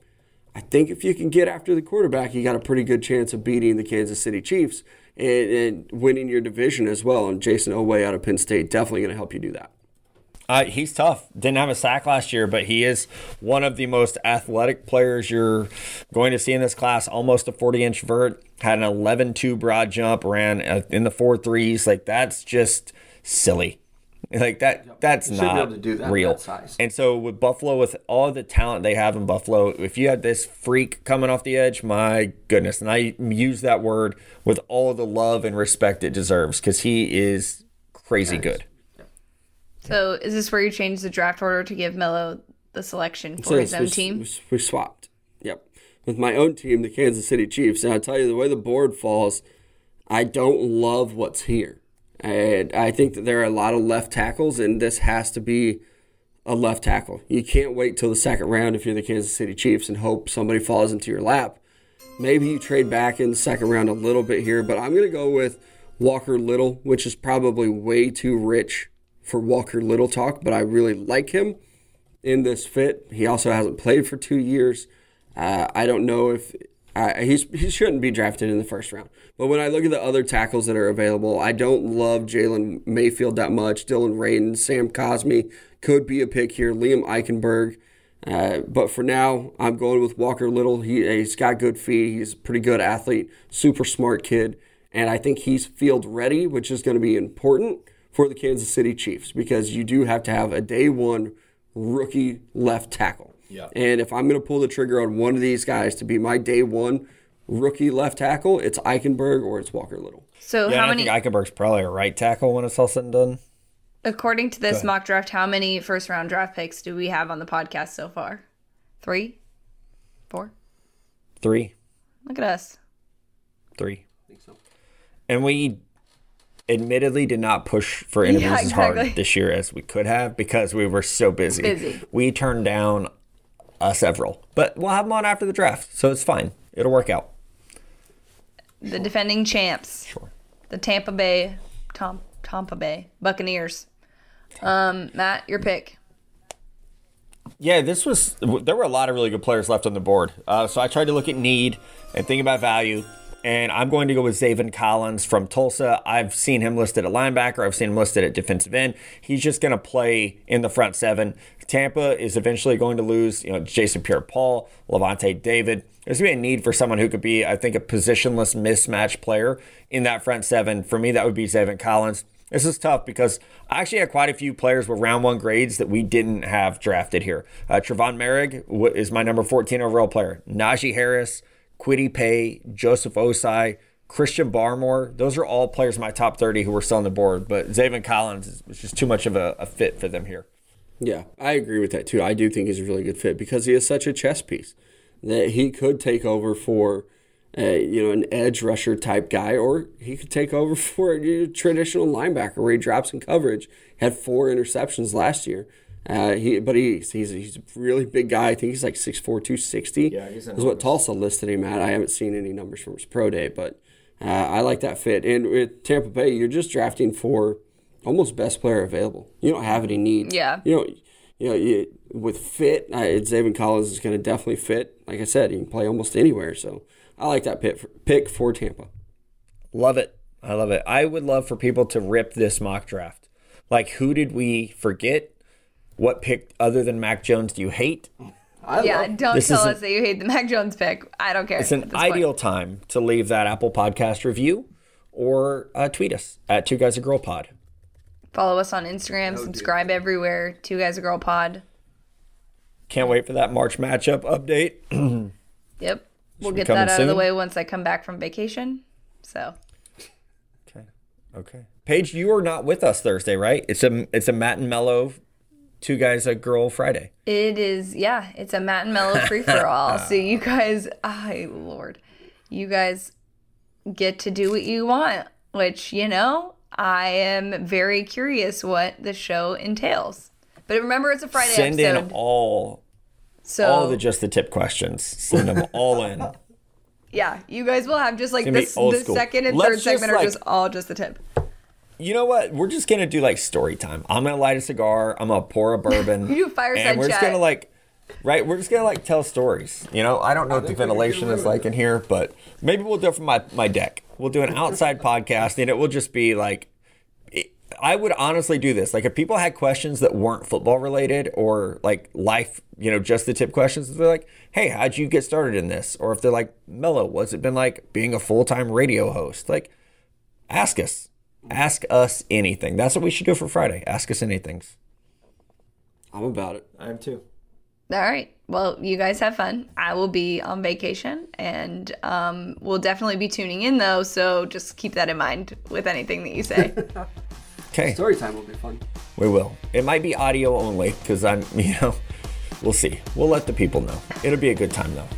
I think if you can get after the quarterback, you got a pretty good chance of beating the Kansas City Chiefs and winning your division as well. And Jason Oweh out of Penn State, definitely going to help you do that. He's tough. Didn't have a sack last year, but he is one of the most athletic players you're going to see in this class. Almost a 40-inch vert, had an 11.2 broad jump, ran in the 4.3s. Like, that's just silly. Like that's not be able to do that real. That size. And so with Buffalo, with all the talent they have in Buffalo, if you had this freak coming off the edge, my goodness. And I use that word with all the love and respect it deserves because he is crazy good. Yeah. So is this where you change the draft order to give Melo the selection for his own team? We swapped. Yep. With my own team, the Kansas City Chiefs. And I'll tell you, the way the board falls, I don't love what's here. And I think that there are a lot of left tackles, and this has to be a left tackle. You can't wait till the second round if you're the Kansas City Chiefs and hope somebody falls into your lap. Maybe you trade back in the second round a little bit here, but I'm going to go with Walker Little, which is probably way too rich for Walker Little talk, but I really like him in this fit. He also hasn't played for 2 years. I don't know if... he shouldn't be drafted in the first round. But when I look at the other tackles that are available, I don't love Jalen Mayfield that much. Dylan Radin, Sam Cosmi could be a pick here. Liam Eichenberg. But for now, I'm going with Walker Little. He's got good feet. He's a pretty good athlete, super smart kid. And I think he's field ready, which is going to be important for the Kansas City Chiefs because you do have to have a day one rookie left tackle. Yeah. And if I'm going to pull the trigger on one of these guys to be my day one rookie left tackle, it's Eichenberg or it's Walker Little. So yeah, I think Eichenberg's probably a right tackle when it's all said and done. According to this mock draft, how many first-round draft picks do we have on the podcast so far? 3? 4? 3. Look at us. 3. I think so. And we admittedly did not push for interviews as hard this year as we could have because we were so busy. We turned down several. But we'll have them on after the draft, so it's fine. It'll work out. The defending champs. Sure. The Tampa Bay Buccaneers. Matt, your pick. Yeah, there were a lot of really good players left on the board. So I tried to look at need and think about value. And I'm going to go with Zaven Collins from Tulsa. I've seen him listed at linebacker. I've seen him listed at defensive end. He's just going to play in the front seven. Tampa is eventually going to lose, Jason Pierre-Paul, Levante David. There's going to be a need for someone who could be, I think, a positionless mismatch player in that front seven. For me, that would be Zaven Collins. This is tough because I actually had quite a few players with round one grades that we didn't have drafted here. Trevon Merrick is my number 14 overall player. Najee Harris, Kwity Paye, Joseph Osai, Christian Barmore. Those are all players in my top 30 who were still on the board, but Zaven Collins is just too much of a fit for them here. Yeah, I agree with that too. I do think he's a really good fit because he is such a chess piece that he could take over for an edge rusher type guy, or he could take over for a traditional linebacker where he drops in coverage. Had 4 interceptions last year. He's a really big guy. I think he's like 6'4", 260. Yeah, he's is what Tulsa listed him at. I haven't seen any numbers from his pro day, but I like that fit. And with Tampa Bay, you're just drafting for almost best player available. You don't have any need. Yeah. With fit, Zaven Collins is going to definitely fit. Like I said, he can play almost anywhere. So I like that pick for Tampa. Love it. I love it. I would love for people to rip this mock draft. Like, who did we forget? What pick other than Mac Jones do you hate? Don't tell us that you hate the Mac Jones pick. I don't care. It's an ideal time to leave that Apple Podcast review or tweet us at 2GuysAGirlPod. Follow us on Instagram. Subscribe everywhere. 2GuysAGirlPod. Can't wait for that March matchup update. Yep. We'll get that out soon. Of the way once I come back from vacation. So. Okay. Paige, you are not with us Thursday, right? It's a Matt and Mello 2 Guys, a Girl Friday. It is, yeah. It's a Matt and Mello free-for-all. So you guys, you guys get to do what you want, which, I am very curious what the show entails. But remember, it's a Friday episode. Send in all the just the tip questions. Send them all in. Yeah, you guys will have just like the second and third segment are just all just the tip. You know what? We're just going to do, story time. I'm going to light a cigar. I'm going to pour a bourbon. You do fireside chat. And we're just going to, we're just going to, tell stories. I don't know what the ventilation is like in here, but maybe we'll do it from my deck. We'll do an outside podcast, and it will just be, I would honestly do this. If people had questions that weren't football-related or, life, just the tip questions, they're like, hey, how'd you get started in this? Or if they're like, Mello, what's it been like being a full-time radio host? Ask us. Ask us anything. That's what we should do for Friday. Ask us anything. I'm about it. I am too. All right. Well, you guys have fun. I will be on vacation, and we'll definitely be tuning in, though, so just keep that in mind with anything that you say. Okay. Story time will be fun. We will. It might be audio only because we'll see. We'll let the people know. It'll be a good time, though.